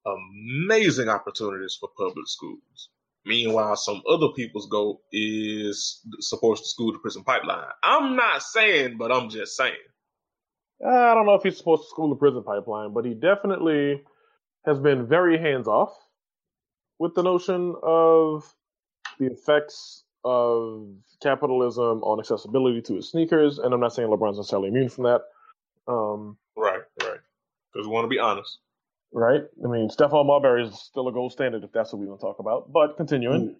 amazing opportunities for public schools. Meanwhile, some other people's goal is supports the school to prison pipeline. I'm not saying, but I'm just saying. I don't know if he's supposed to school to prison pipeline, but he definitely has been very hands off with the notion of the effects of capitalism on accessibility to his sneakers. And I'm not saying LeBron's necessarily immune from that. Right. Because we want to be honest. Right? I mean, Stephon Marbury is still a gold standard if that's what we want to talk about. But continuing.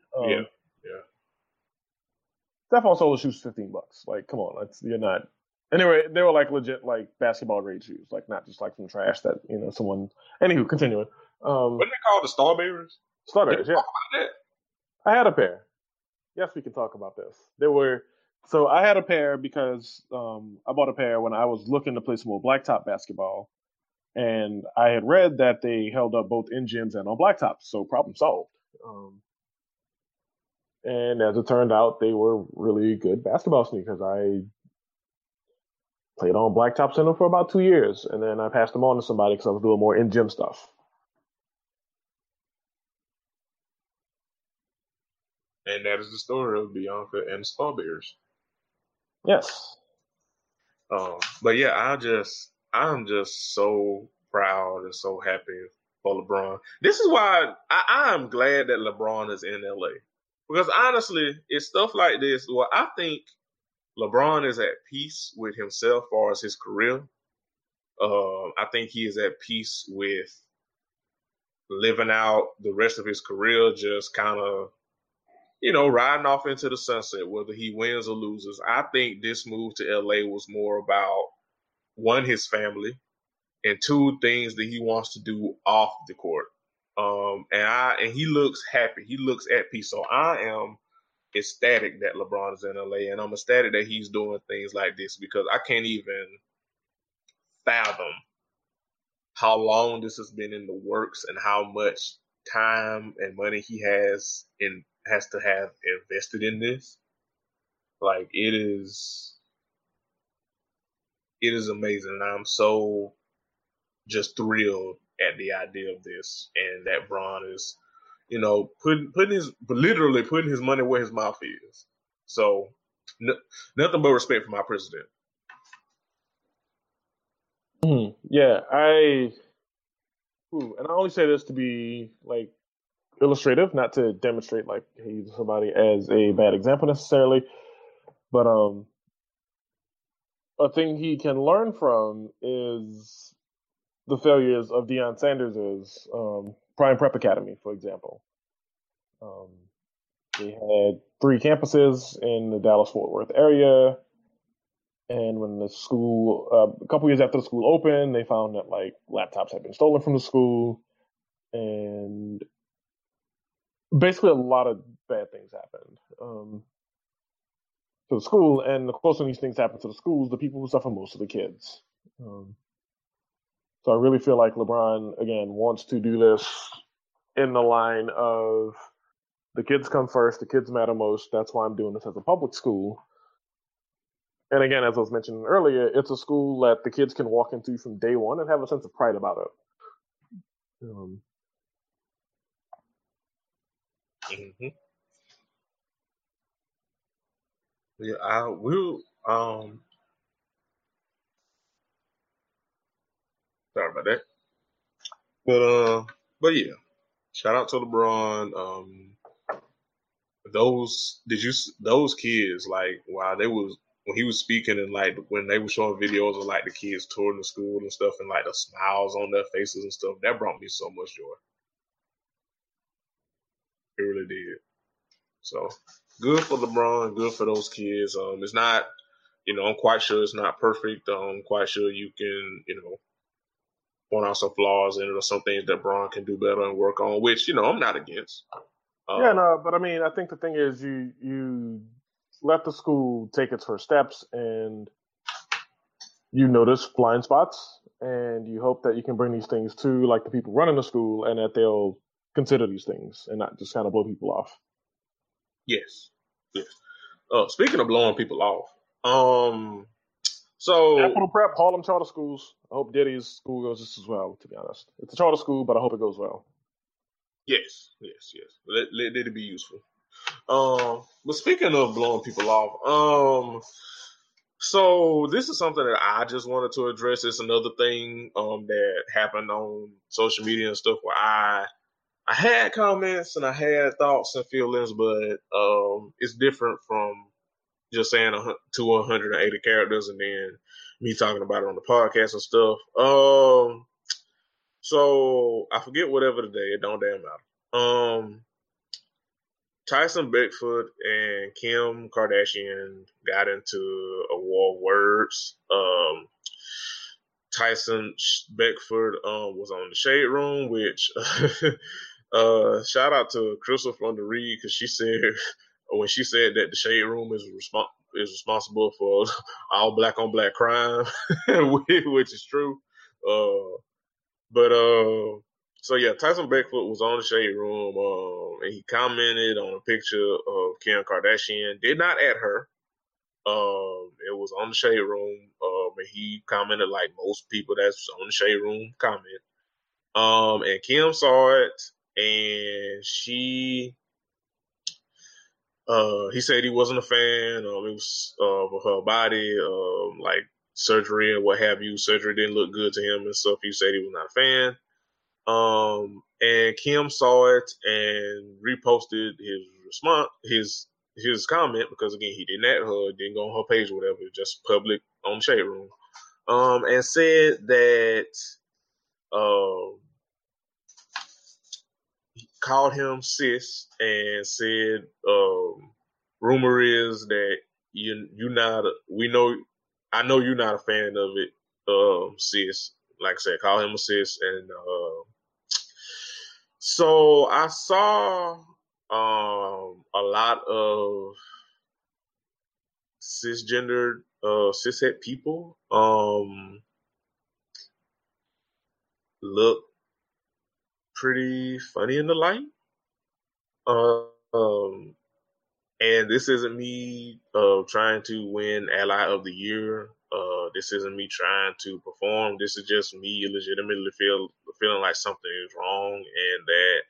Stephon Sola shoes $15. Like, come on. You're not. Anyway, they were like legit, like basketball grade shoes. Like, not just like some trash that, you know, someone. Anywho, continuing. What are they called? The Star Bears? Star Bears, yeah. Talk about that? I had a pair. Yes, we can talk about this. So I had a pair because I bought a pair when I was looking to play some more blacktop basketball. And I had read that they held up both in gyms and on blacktops, so problem solved. And as it turned out, they were really good basketball sneakers. I played on blacktops in them for about 2 years, and then I passed them on to somebody because I was doing more in-gym stuff. And that is the story of Bianca and Star Bears. Yes. But yeah, I'm just so proud and so happy for LeBron. This is why I'm glad that LeBron is in LA. Because honestly, it's stuff like this where I think LeBron is at peace with himself as far as his career. I think he is at peace with living out the rest of his career, just kind of, you know, riding off into the sunset, whether he wins or loses. I think this move to LA was more about, 1, his family, and 2, things that he wants to do off the court. And he looks happy. He looks at peace. So I am ecstatic that LeBron is in LA, and I'm ecstatic that he's doing things like this because I can't even fathom how long this has been in the works and how much time and money he has to have invested in this. Like, it is amazing, and I'm so just thrilled at the idea of this, and that Bron is, you know, putting his money where his mouth is. So nothing but respect for my president. Yeah, and I only say this to be like illustrative, not to demonstrate like he's somebody as a bad example necessarily, but a thing he can learn from is the failures of Deion Sanders' Prime Prep Academy, for example. They had 3 campuses in the Dallas-Fort Worth area, and when the school, a couple years after the school opened, they found that like laptops had been stolen from the school, and basically a lot of bad things happened to the school. And the closer these things happen to the schools, the people who suffer most are the kids. So I really feel like LeBron, again, wants to do this in the line of the kids come first, the kids matter most. That's why I'm doing this as a public school. And again, as I was mentioning earlier, it's a school that the kids can walk into from day one and have a sense of pride about it. Yeah, I will. Sorry about that, but yeah, shout out to LeBron. Those kids, like, while they was, when he was speaking and like when they were showing videos of like the kids touring the school and stuff and like the smiles on their faces and stuff, that brought me so much joy. It really did. So good for LeBron, good for those kids. It's not, you know, I'm quite sure it's not perfect. I'm quite sure you can, you know, point out some flaws in it or some things that Bron can do better and work on, which, you know, I'm not against. But I mean, I think the thing is you let the school take its first steps and you notice blind spots and you hope that you can bring these things to like the people running the school and that they'll consider these things and not just kind of blow people off. Yes. Speaking of blowing people off, so Capital Prep, Harlem charter schools. I hope Diddy's school goes just as well, to be honest. It's a charter school, but I hope it goes well. Yes. Let Diddy be useful. But speaking of blowing people off, so this is something that I just wanted to address. It's another thing that happened on social media and stuff where I had comments and I had thoughts and feelings, but it's different from just saying 180 characters and then me talking about it on the podcast and stuff. So I forget whatever today. It don't damn matter. Tyson Beckford and Kim Kardashian got into a war of words. Tyson Beckford was on the Shade Room, which shout out to Crystal from the Reed, because she said, when she said that the Shade Room is responsible for all black on black crime, which is true. So yeah, Tyson Beckford was on the Shade Room, and he commented on a picture of Kim Kardashian. Did not at her. It was on the Shade Room, and he commented like most people that's on the Shade Room comment. And Kim saw it, and she. He said he wasn't a fan. It was of her body, like surgery and what have you. Surgery didn't look good to him and stuff. He said he was not a fan. And Kim saw it and reposted his response, his comment, because again he didn't at her, didn't go on her page or whatever. Just public on the Shade Room. And said that. Called him sis and said, rumor is that I know you're not a fan of it, sis. Like I said, call him a sis. And so I saw a lot of cisgendered, cishet people look pretty funny in the light. And this isn't me trying to win Ally of the Year This isn't me trying to perform. This is just me legitimately feeling like something is wrong and that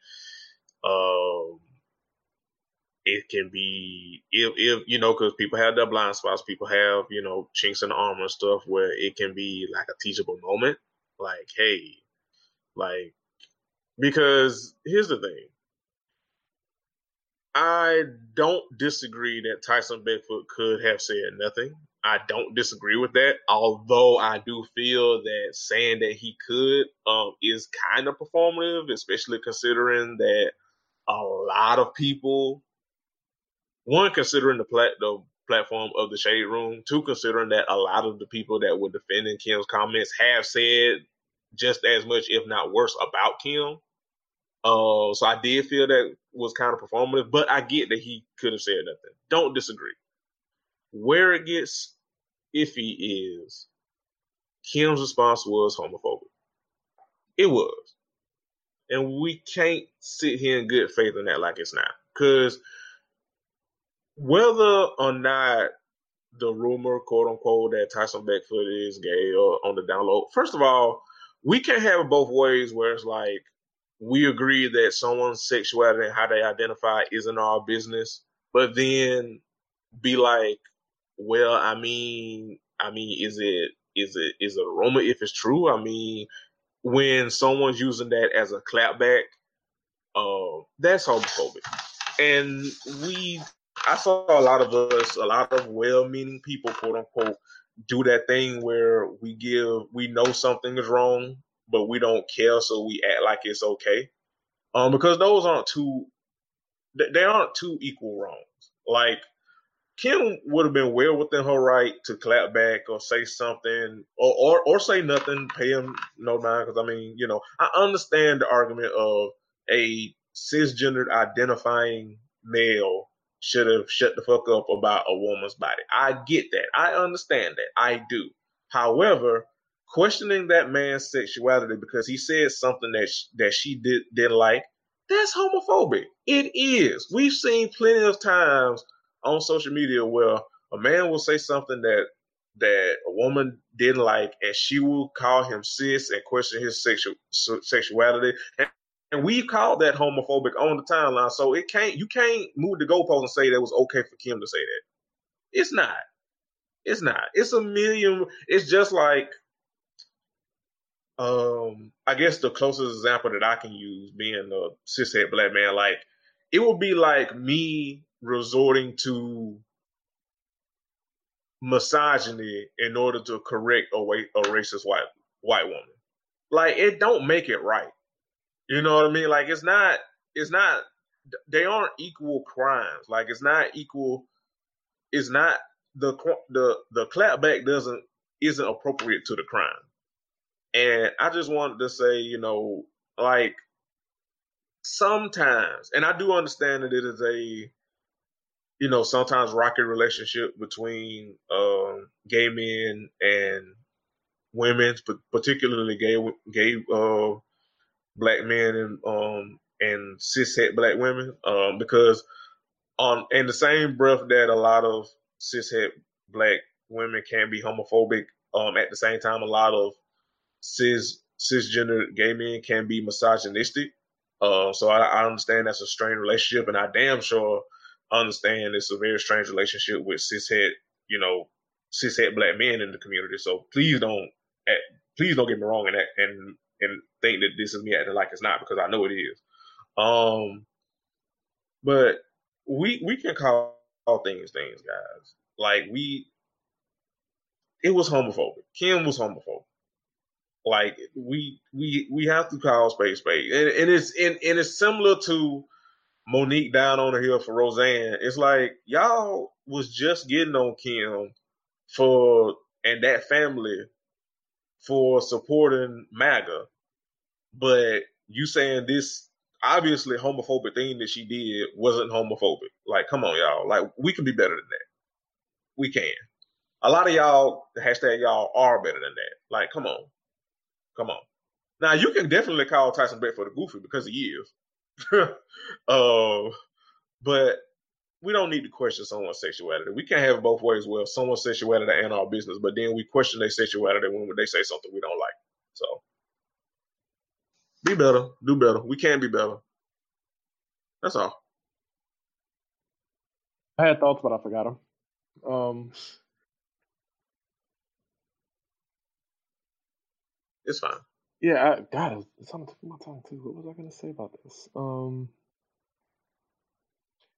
it can be, if you know, because people have their blind spots, people have, you know, chinks in the armor and stuff where it can be like a teachable moment. Like, hey, like, because here's the thing. I don't disagree that Tyson Beckford could have said nothing. I don't disagree with that, although I do feel that saying that he could is kind of performative, especially considering that a lot of people, one, considering the platform of the Shade Room, two, considering that a lot of the people that were defending Kim's comments have said just as much, if not worse, about Kim. So I did feel that was kind of performative, but I get that he could have said nothing. Don't disagree. Where it gets iffy is Kim's response was homophobic. It was. And we can't sit here in good faith on that like it's not. Because whether or not the rumor, quote unquote, that Tyson Beckford is gay or on the download, first of all, we can't have it both ways where it's like we agree that someone's sexuality and how they identify isn't our business, but then be like, well, I mean, is it a rumor if it's true? I mean, when someone's using that as a clapback, that's homophobic. And I saw a lot of well-meaning people, quote unquote, do that thing where we know something is wrong, but we don't care, so we act like it's okay. Because those aren't two equal wrongs. Like, Kim would have been well within her right to clap back or say something or say nothing, pay him no mind. Because, I mean, you know, I understand the argument of a cisgendered identifying male should have shut the fuck up about a woman's body. I get that. I understand that. I do. However, questioning that man's sexuality because he said something that she didn't like, that's homophobic. It is. We've seen plenty of times on social media where a man will say something that a woman didn't like, and she will call him cis and question his sexuality. And we called that homophobic on the timeline. So you can't move the goalpost and say that was okay for Kim to say that. It's not. It's not. It's a million. It's just like, I guess the closest example that I can use being a cishet black man, like it would be like me resorting to misogyny in order to correct a racist white woman. Like, it don't make it right. You know what I mean? Like, it's not, they aren't equal crimes. Like, it's not equal. It's not the clapback isn't appropriate to the crime. And I just wanted to say, you know, like sometimes, and I do understand that it is a, you know, sometimes rocky relationship between gay men and women, but particularly gay black men and cishet black women, because on in the same breath that a lot of cishet black women can be homophobic, at the same time a lot of cisgender gay men can be misogynistic. So I understand that's a strained relationship, and I damn sure understand it's a very strange relationship with cishet black men in the community. So please don't get me wrong in that and think that this is me acting like it's not, because I know it is. But we can call things, guys. Like it was homophobic. Kim was homophobic. Like we have to call space, and it's similar to Monique down on the hill for Roseanne. It's like y'all was just getting on Kim and that family for supporting MAGA, but you saying this obviously homophobic thing that she did wasn't homophobic. Like, come on, y'all. Like, we can be better than that. We can. A lot of y'all, #y'all are better than that. Like, come on. Come on. Now, you can definitely call Tyson Beckford a goofy because he is. But we don't need to question someone's sexuality. We can't have it both ways. Well, someone's sexuality and our business, but then we question their sexuality when they say something we don't like. So be better, do better. We can be better. That's all. I had thoughts, but I forgot them. It's fine. Yeah, God, it's on my tongue too. What was I going to say about this?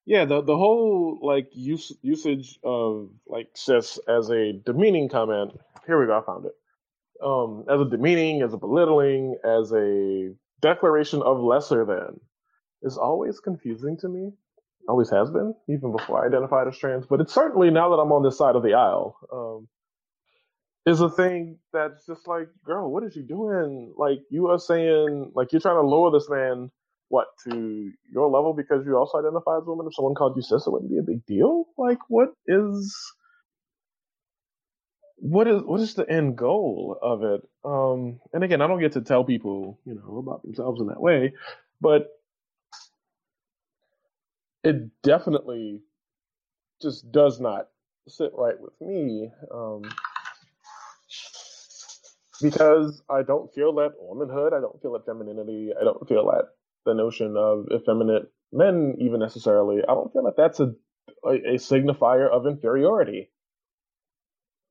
Yeah, the whole like usage of like cis as a demeaning comment. Here we go. I found it. As a demeaning, as a belittling, as a declaration of lesser than, is always confusing to me. Always has been, even before I identified as trans. But it's certainly, now that I'm on this side of the aisle, is a thing that's just like, girl, what is you doing? Like, you are saying, like, you're trying to lower this man, what, to your level because you also identify as a woman? If someone called you cis, it wouldn't be a big deal? Like, what is the end goal of it? And again, I don't get to tell people, you know, about themselves in that way, but it definitely just does not sit right with me, because I don't feel that womanhood, I don't feel that femininity, I don't feel that the notion of effeminate men even necessarily. I don't feel that that's a signifier of inferiority.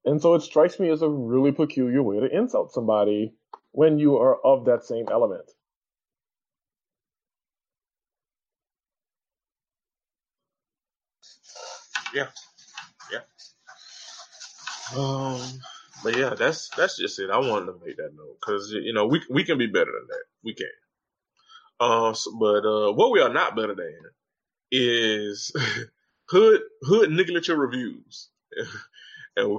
And so it strikes me as a really peculiar way to insult somebody when you are of that same element. Yeah. But yeah, that's just it. I wanted to make that note because, you know, we can be better than that. We can. But what we are not better than is hood niggulature reviews, and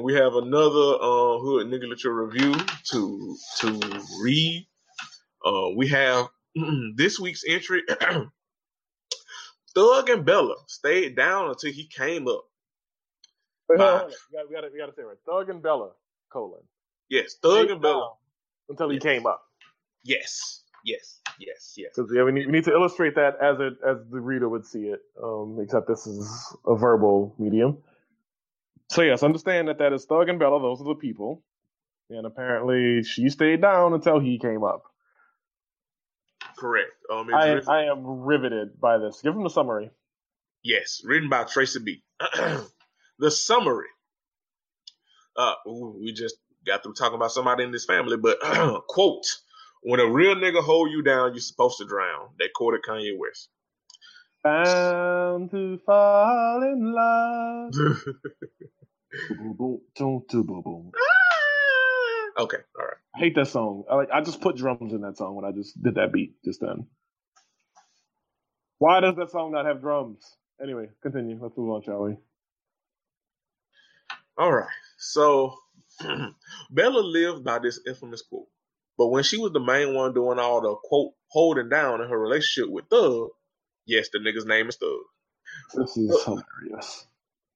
we have another hood niggulature review to read. We have this week's entry. Thug and Bella stayed down until he came up. Wait, we gotta say it right. Thug and Bella, : Yes, Thug stayed and Bella until he came up. Yes. Because yeah, we need to illustrate that as the reader would see it. Except this is a verbal medium. So yes, understand that is Thug and Bella. Those are the people, and apparently she stayed down until he came up. Correct. I am riveted by this. Give him a summary. Yes, written by Tracy B. The summary. We just got through talking about somebody in this family, but : When a real nigga hold you down, you're supposed to drown. They quoted Kanye West. Bound to fall in love. Okay, all right. I hate that song. I just put drums in that song when I just did that beat just then. Why does that song not have drums? Anyway, continue. Let's move on, shall we? All right. So Bella lived by this infamous quote. But when she was the main one doing all the, quote, holding down in her relationship with Thug, yes, the nigga's name is Thug. This is hilarious.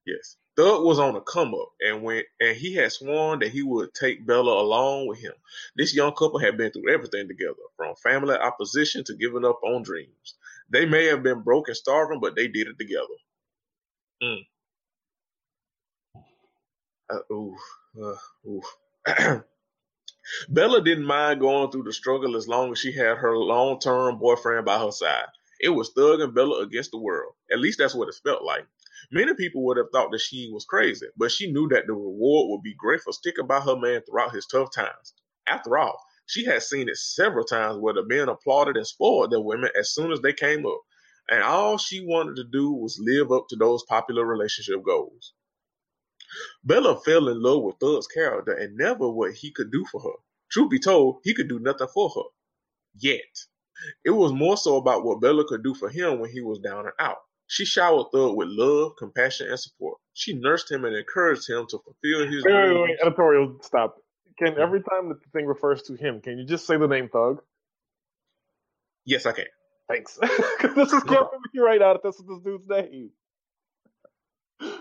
Yes. Thug was on a come-up, and he had sworn that he would take Bella along with him. This young couple had been through everything together, from family opposition to giving up on dreams. They may have been broke and starving, but they did it together. Bella didn't mind going through the struggle as long as she had her long-term boyfriend by her side. It was Thug and Bella against the world. At least that's what it felt like. Many people would have thought that she was crazy, but she knew that the reward would be great for sticking by her man throughout his tough times. After all, she had seen it several times where the men applauded and spoiled their women as soon as they came up, and all she wanted to do was live up to those popular relationship goals. Bella fell in love with Thug's character and never what he could do for her. Truth be told, he could do nothing for her. Yet. It was more so about what Bella could do for him when he was down and out. She showered Thug with love, compassion, and support. She nursed him and encouraged him to fulfill his dreams. Wait, editorial stop. Can every time that the thing refers to him, can you just say the name Thug? Yes, I can. Thanks. This is coming me right now. That's what this dude's name.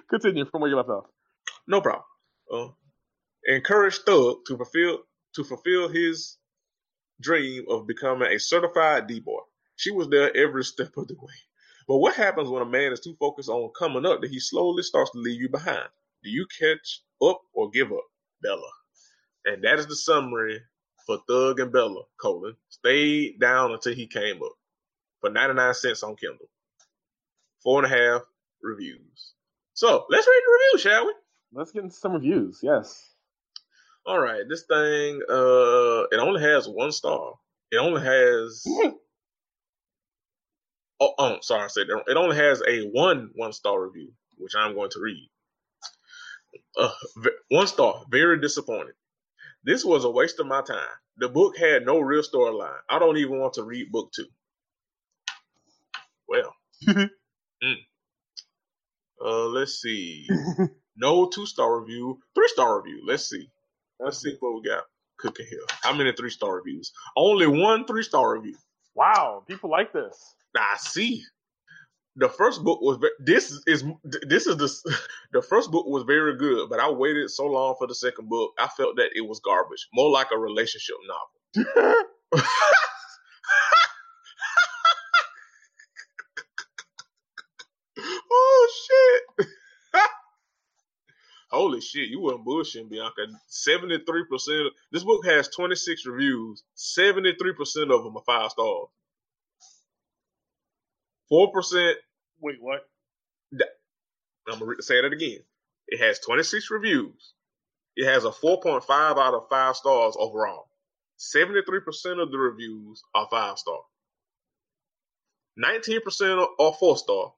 Continue from where you left off. No problem. Encouraged Thug to fulfill his dream of becoming a certified D-boy. She was there every step of the way. But what happens when a man is too focused on coming up that he slowly starts to leave you behind? Do you catch up or give up, Bella? And that is the summary for Thug and Bella, colon, stayed down until he came up, for 99 cents on Kindle. 4.5 reviews. So let's read the review, shall we? Let's get into some reviews, yes. All right, this thing, it only has 1 star. It only has... I said that wrong. It only has a one-star review, which I'm going to read. 1 star, very disappointed. This was a waste of my time. The book had no real storyline. I don't even want to read book 2. Well, let's see. No 2-star review, 3-star review. Let's see what we got cooking here. How many 3-star reviews? Only one 3-star review. Wow, people like this. I see. The first book was the first book was very good, but I waited so long for the second book. I felt that it was garbage, more like a relationship novel. Oh shit! Holy shit! You weren't bullshitting, Bianca. 73%. This book has 26 reviews. 73% of them are 5 stars. 4%. Wait, what? I'm going to say that again. It has 26 reviews. It has a 4.5 out of 5 stars overall. 73% of the reviews are 5 star. 19% are 4 star.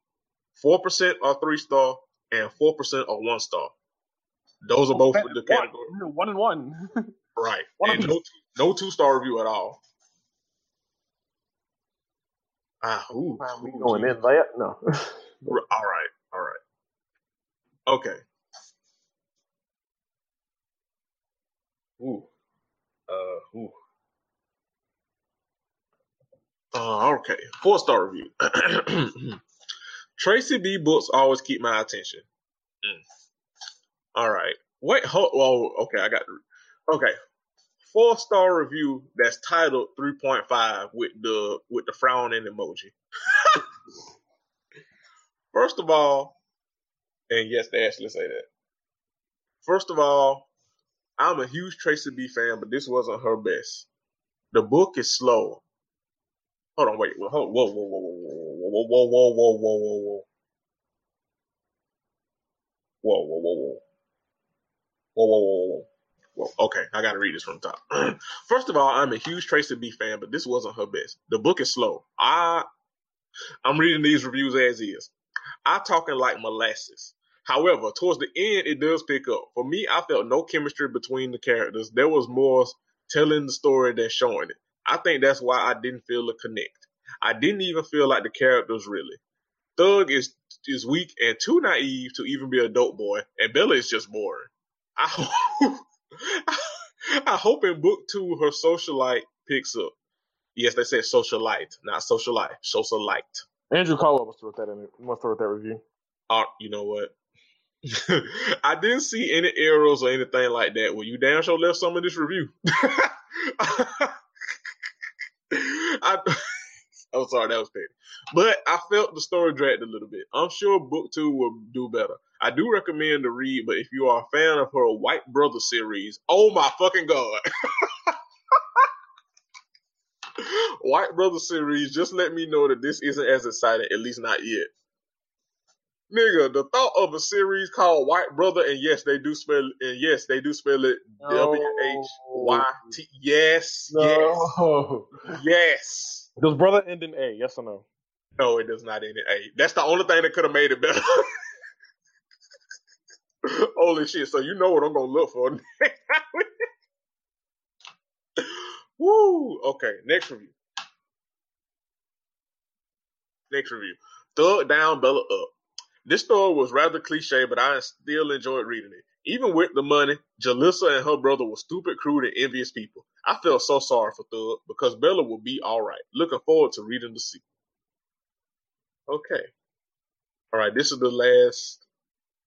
4% are 3 star. And 4% are 1 star. Those are both in the category. 1 and 1. Right. And no 2-star review at all. We going geez. In there? No. All right. Okay. Okay. 4-star review. Tracy B books always keep my attention. All right. Wait. I got. Okay. 4-star review that's titled 3.5 with the frown and emoji. First of all, and yes, they actually say that. First of all, I'm a huge Tracy B fan, but this wasn't her best. The book is slow. Hold on, wait. Whoa. Well, okay, I gotta read this from the top. First of all, I'm a huge Tracy B fan, but this wasn't her best. The book is slow. I'm reading these reviews as is. I talking like molasses. However, towards the end, it does pick up. For me, I felt no chemistry between the characters. There was more telling the story than showing it. I think that's why I didn't feel a connect. I didn't even feel like the characters really. Thug is weak and too naive to even be a dope boy, and Bella is just boring. I hope in book 2 her socialite picks up. Yes, they said socialite, not socialite. Socialite. Andrew Caldwell must have wrote that review. You know what? I didn't see any arrows or anything like that. Well, you damn sure left some of this review. I'm sorry, that was petty. But I felt the story dragged a little bit. I'm sure book 2 will do better. I do recommend the read, but if you are a fan of her White Brother series, oh my fucking God. White Brother series, just let me know that this isn't as exciting, at least not yet. Nigga, the thought of a series called White Brother, and yes, they do spell it, no. W-H-Y-T. Yes, no. Yes. Does brother end in A? Yes or no? No, it does not end in A. That's the only thing that could have made it better. Holy shit. So you know what I'm going to look for. Woo. Okay. Next review. Thug down, Bella up. This story was rather cliche, but I still enjoyed reading it. Even with the money, Jalissa and her brother were stupid, crude, and envious people. I felt so sorry for Thug because Bella will be all right. Looking forward to reading the sequel. Okay. All right, this is the last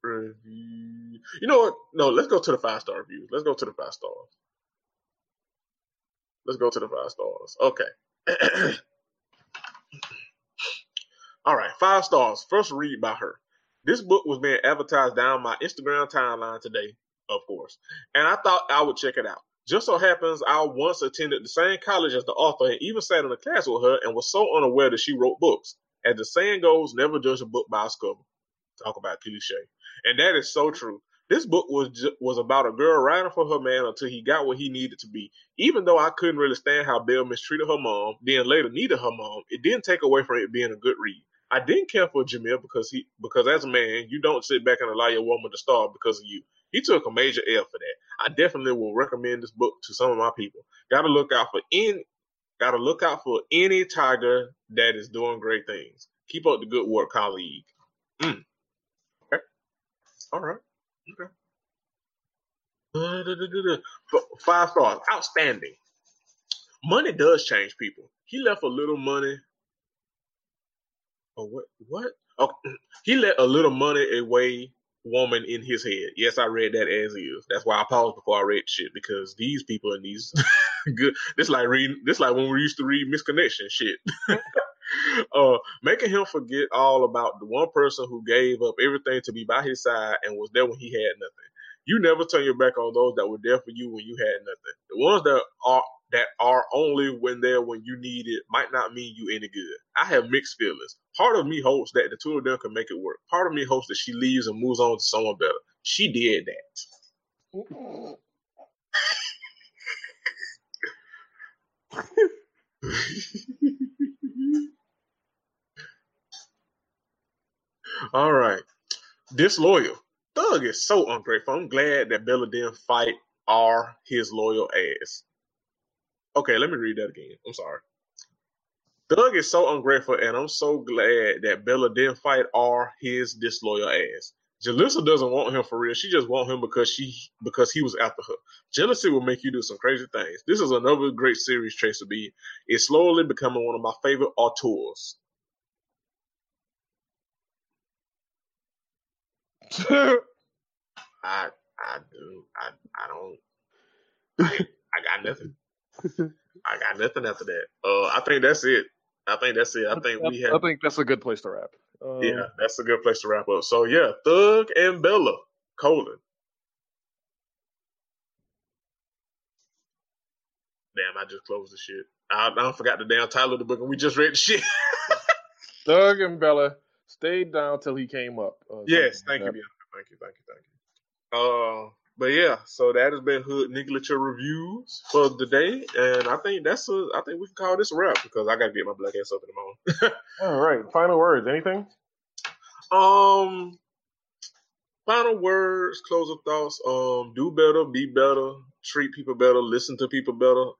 review. You know what? No, let's go to the 5-star reviews. Let's go to the 5 stars. Okay. All right, 5 stars. First read by her. This book was being advertised down my Instagram timeline today, of course, and I thought I would check it out. Just so happens I once attended the same college as the author and even sat in a class with her and was so unaware that she wrote books. As the saying goes, never judge a book by its cover. Talk about cliche. And that is so true. This book was about a girl riding for her man until he got what he needed to be. Even though I couldn't really stand how Belle mistreated her mom, then later needed her mom, it didn't take away from it being a good read. I didn't care for Jamil because as a man, you don't sit back and allow your woman to starve because of you. He took a major L for that. I definitely will recommend this book to some of my people. Gotta look out for any tiger that is doing great things. Keep up the good work, colleague. Okay. All right. Okay. 5 stars. Outstanding. Money does change people. He left a little money. Oh, what? Oh, he let a little money away woman in his head. Yes, I read that as is. That's why I paused before I read shit, because these people and these good. This like when we used to read Misconnection shit. Making him forget all about the one person who gave up everything to be by his side and was there when he had nothing. You never turn your back on those that were there for you when you had nothing. The ones that are only when there when you need it might not mean you any good. I have mixed feelings. Part of me hopes that the two of them can make it work. Part of me hopes that she leaves and moves on to someone better. She did that. All right. Disloyal. Thug is so ungrateful. I'm glad that Bella didn't fight his loyal ass. Okay, let me read that again. I'm sorry. Thug is so ungrateful, and I'm so glad that Bella didn't fight his disloyal ass. Jalissa doesn't want him for real. She just wants him because he was after her. Jealousy will make you do some crazy things. This is another great series, Tracy B. It's slowly becoming one of my favorite auteurs. I got nothing after that. I think that's it. I think that's a good place to wrap. Yeah, that's a good place to wrap up. So yeah, Thug and Bella. Damn, I just closed the shit. I forgot the damn title of the book, and we just read the shit. Thug and Bella stayed down till he came up. Yes, thank you, Bianca. Thank you. But yeah, so that has been Hood Nigulature Reviews for the day, and I think we can call this a wrap because I gotta get my black ass up in the morning. All right, final words, anything? Final words, closing thoughts. Do better, be better, treat people better, listen to people better.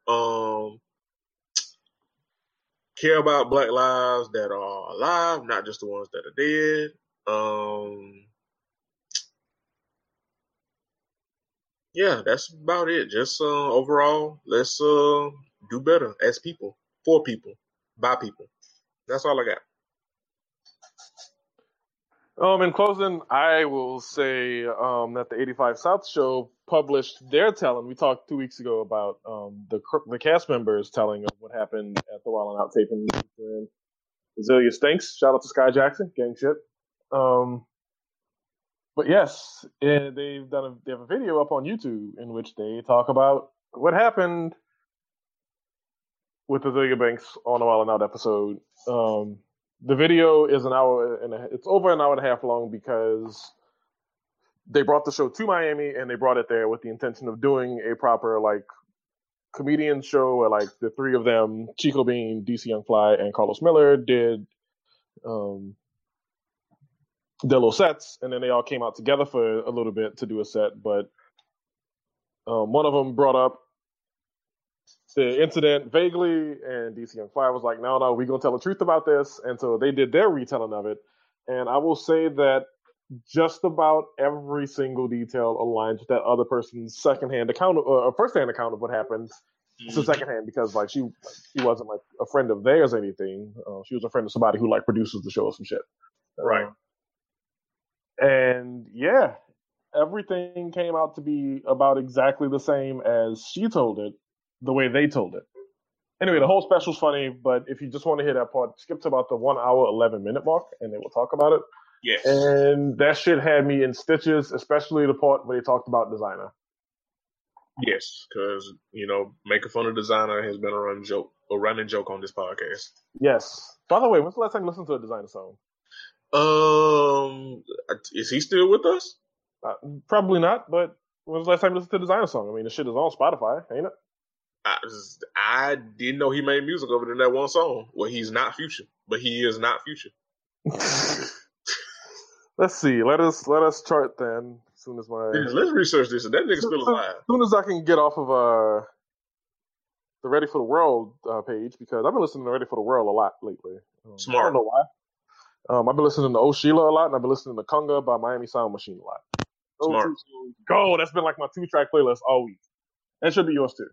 Care about black lives that are alive, not just the ones that are dead. Yeah, that's about it. Just overall, let's do better as people, for people, by people. That's all I got. In closing, I will say that the 85 South show published their telling. We talked 2 weeks ago about the cast members telling of what happened at the Wild 'N Out taping. Azealia Stinks. Shout out to Sky Jackson. Gang shit. But yes, they have a video up on YouTube in which they talk about what happened with Azealia Banks on the Wild 'N Out episode. The video is an hour and a half long because they brought the show to Miami and they brought it there with the intention of doing a proper comedian show where the three of them, Chico Bean, DC Young Fly, and Carlos Miller did their little sets, and then they all came out together for a little bit to do a set, but one of them brought up the incident vaguely, and DC Young Fly was like, no, we're going to tell the truth about this, and so they did their retelling of it, and I will say that just about every single detail aligns with that other person's first-hand account of what happened. It's a secondhand because she wasn't a friend of theirs or anything. She was a friend of somebody who produces the show or some shit. Right. And yeah, everything came out to be about exactly the same as she told it, the way they told it. Anyway, the whole special's funny, but if you just want to hear that part, skip to about the 1 hour, 11 minute mark, and then we'll talk about it. Yes. And that shit had me in stitches, especially the part where they talked about designer. Yes, because, you know, making fun of designer has been a running joke on this podcast. Yes. By the way, when's the last time you listened to a designer song? Is he still with us? Probably not, but when's the last time you listened to a designer song? I mean, the shit is on Spotify, ain't it? I didn't know he made music other than that one song. Well, he's not Future, but he is not Future. Let's see. Let us chart then. As soon as my let's research this. That nigga's still alive. As soon as I can get off of the Ready for the World page, because I've been listening to Ready for the World a lot lately. Smart. I don't know why. I've been listening to Oh Sheila a lot, and I've been listening to Kunga by Miami Sound Machine a lot. Those smart. Go. That's been like my 2-track playlist all week. That should be yours too.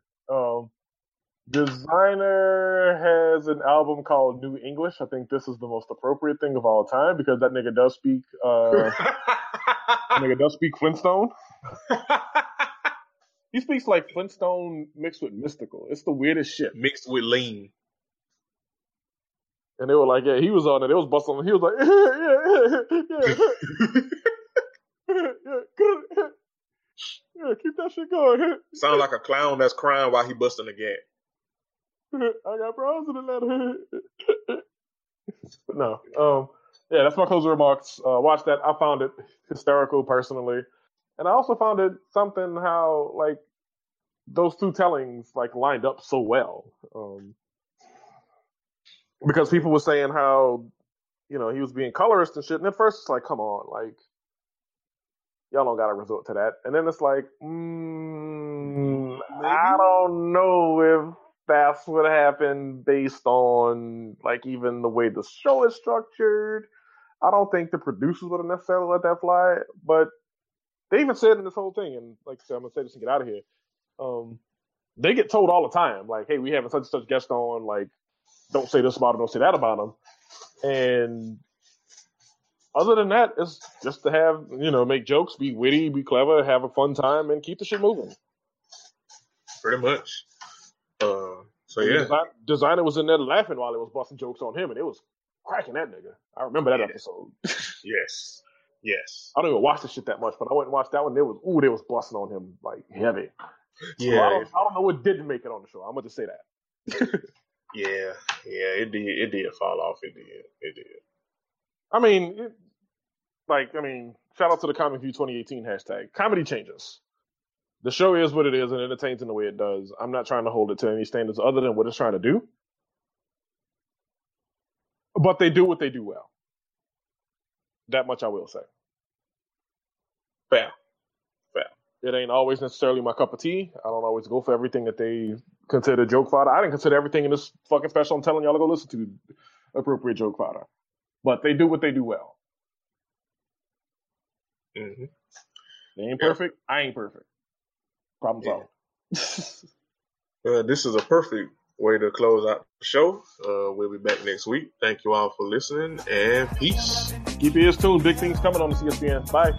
Designer has an album called New English. I think this is the most appropriate thing of all time because that nigga does speak Flintstone. He speaks like Flintstone mixed with mystical. It's the weirdest shit. Mixed with lean. And they were like, yeah, he was on it. It was busting. He was like, yeah. Yeah, keep that shit going. Sound like a clown that's crying while he busting a gap. I got bras in Atlanta. No. Yeah, that's my closing remarks. Watch that. I found it hysterical personally. And I also found it something how, like, those two tellings, like, lined up so well. Because people were saying how, you know, he was being colorist and shit. And at first, it's like, come on, like, y'all don't got to resort to that. And then it's like, I don't know if that's what happened based on, like, even the way the show is structured. I don't think the producers would have necessarily let that fly. But they even said in this whole thing, and like I said, I'm going to say this and get out of here. They get told all the time, like, hey, we having such and such guest on. Like, don't say this about them, don't say that about them. And other than that, it's just to have, you know, make jokes, be witty, be clever, have a fun time, and keep the shit moving. Pretty much. Yeah. Designer was in there laughing while it was busting jokes on him, and it was cracking that nigga. I remember that episode. Yes. Yes. I don't even watch this shit that much, but I went and watched that one. They was busting on him, like, heavy. Yeah. So I don't know what didn't make it on the show. I'm going to say that. Yeah, it did fall off. It did. I mean, shout out to the Comic View 2018 hashtag. Comedy changes. The show is what it is and entertains in the way it does. I'm not trying to hold it to any standards other than what it's trying to do. But they do what they do well. That much I will say. Fair. It ain't always necessarily my cup of tea. I don't always go for everything that they consider joke fodder. I didn't consider everything in this fucking special I'm telling y'all to go listen to appropriate joke fodder. But they do what they do well. Mm-hmm. They ain't perfect. I ain't perfect. Problem solved. This is a perfect way to close out the show. We'll be back next week. Thank you all for listening, and peace. Keep your ears tuned. Big things coming on the CSPN. Bye.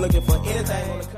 Looking for anything on the